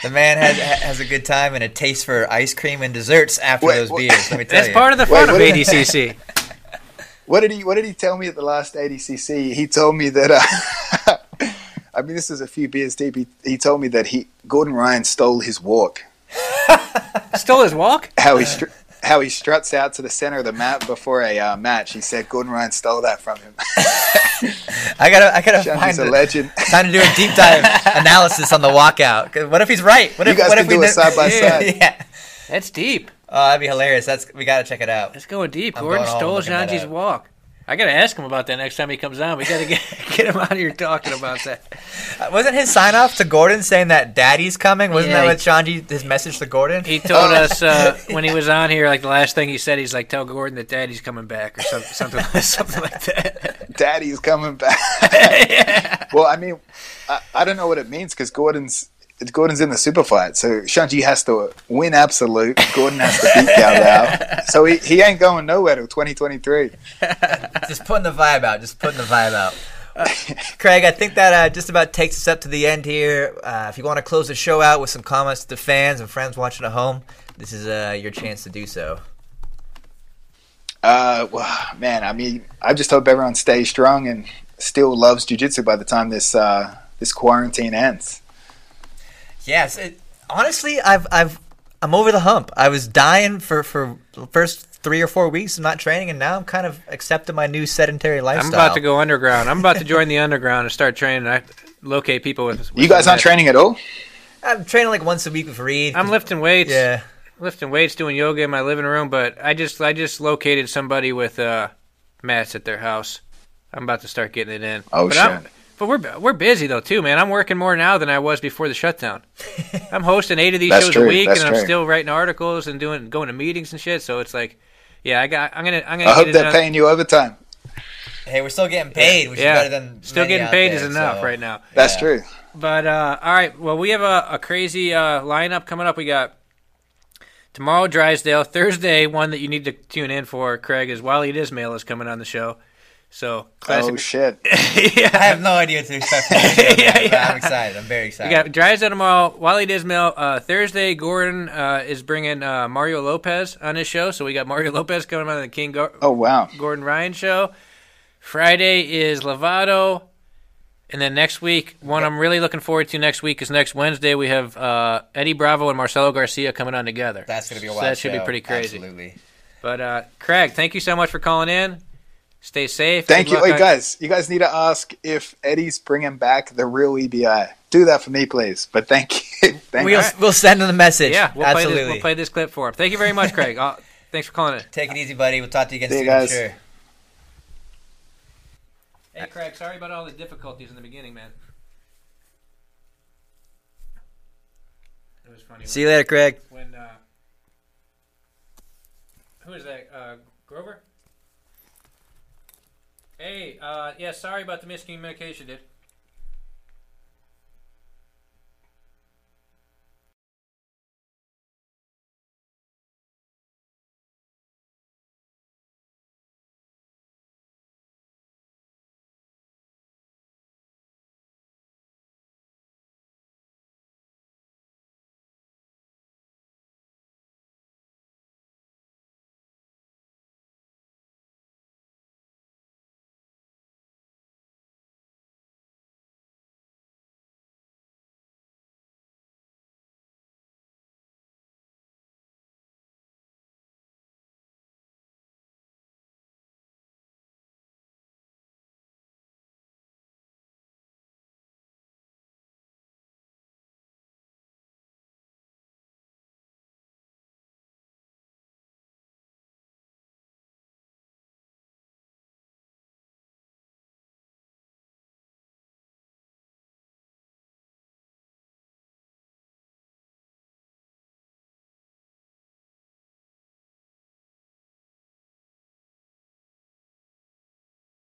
The man has a good time and a taste for ice cream and desserts after those beers. Let me tell you, that's part of the fun of ADCC. What did he tell me at the last ADCC? He told me that I mean, this is a few beers deep. He told me that Gordon Ryan stole his walk. Stole his walk? How he struts out to the center of the map before a match. He said Gordon Ryan stole that from him. I gotta find a legend. Time to do a deep dive analysis on the walkout. What if he's right? What if we do it side by side? Yeah, that's deep. Oh, that'd be hilarious. We gotta check it out. Let's go deep. Gordon stole Shanji's walk. I gotta ask him about that next time he comes on. We gotta get him out of here talking about that. Wasn't his sign off to Gordon saying that Daddy's coming? Wasn't that Shanji, his message to Gordon? He told us when he was on here, like the last thing he said, he's like, "Tell Gordon that Daddy's coming back" or something like that. Daddy's coming back. Yeah. Well, I mean, I don't know what it means because Gordon's in the super fight, so Shanji has to win Absolute. Gordon has to beat Galvao. So he ain't going nowhere till 2023. Just putting the vibe out. Craig, I think that just about takes us up to the end here. If you want to close the show out with some comments to the fans and friends watching at home, this is your chance to do so. Well, man, I mean, I just hope everyone stays strong and still loves jiu-jitsu by the time this quarantine ends. Yes, honestly, I'm over the hump. I was dying for the first 3 or 4 weeks of not training, and now I'm kind of accepting my new sedentary lifestyle. I'm about to go underground. I'm about to join the underground and start training. I locate people with you guys not training at all? I'm training like once a week with Reed. I'm lifting weights. Yeah, lifting weights, doing yoga in my living room. But I just located somebody with mats at their house. I'm about to start getting it in. Oh shit. But we're busy, though, too, man. I'm working more now than I was befefore the shutdown. I'm hosting 8 of these shows a week, and I'm still writing articles and going to meetings and shit. So it's like, yeah, I'm gonna. I hope they're paying you overtime. Hey, we're still getting paid, which is better than still getting paid is enough right now. That's true. But all right, well, we have a crazy lineup coming up. We got tomorrow Drysdale, Thursday. One that you need to tune in for, Craig, is Waleed Ismail is coming on the show. So classic. Oh shit! Yeah. I have no idea what to expect from the show, but I'm excited. I'm very excited. We got Drysdale tomorrow. Waleed Ismail Thursday. Gordon is bringing Mario Lopez on his show, so we got Mario Lopez coming on the King. Oh wow! Gordon Ryan show. Friday is Lovato, and then next week, I'm really looking forward to next week is next Wednesday. We have Eddie Bravo and Marcelo Garcia coming on together. That's gonna be a wild show. That should be pretty crazy. Absolutely. But Craig, thank you so much for calling in. Stay safe. Thank you. Hey, guys, you guys need to ask if Eddie's bringing back the real EBI. Do that for me, please. But thank you. We'll send him the message. Yeah, absolutely. We'll play this clip for him. Thank you very much, Craig. Thanks for calling it. Take it easy, buddy. We'll talk to you again soon. You guys. Sure. Hey, Craig, sorry about all the difficulties in the beginning, man. It was funny. See you later, Craig. When who is that? Grover? Hey, yeah, sorry about the miscommunication, dude.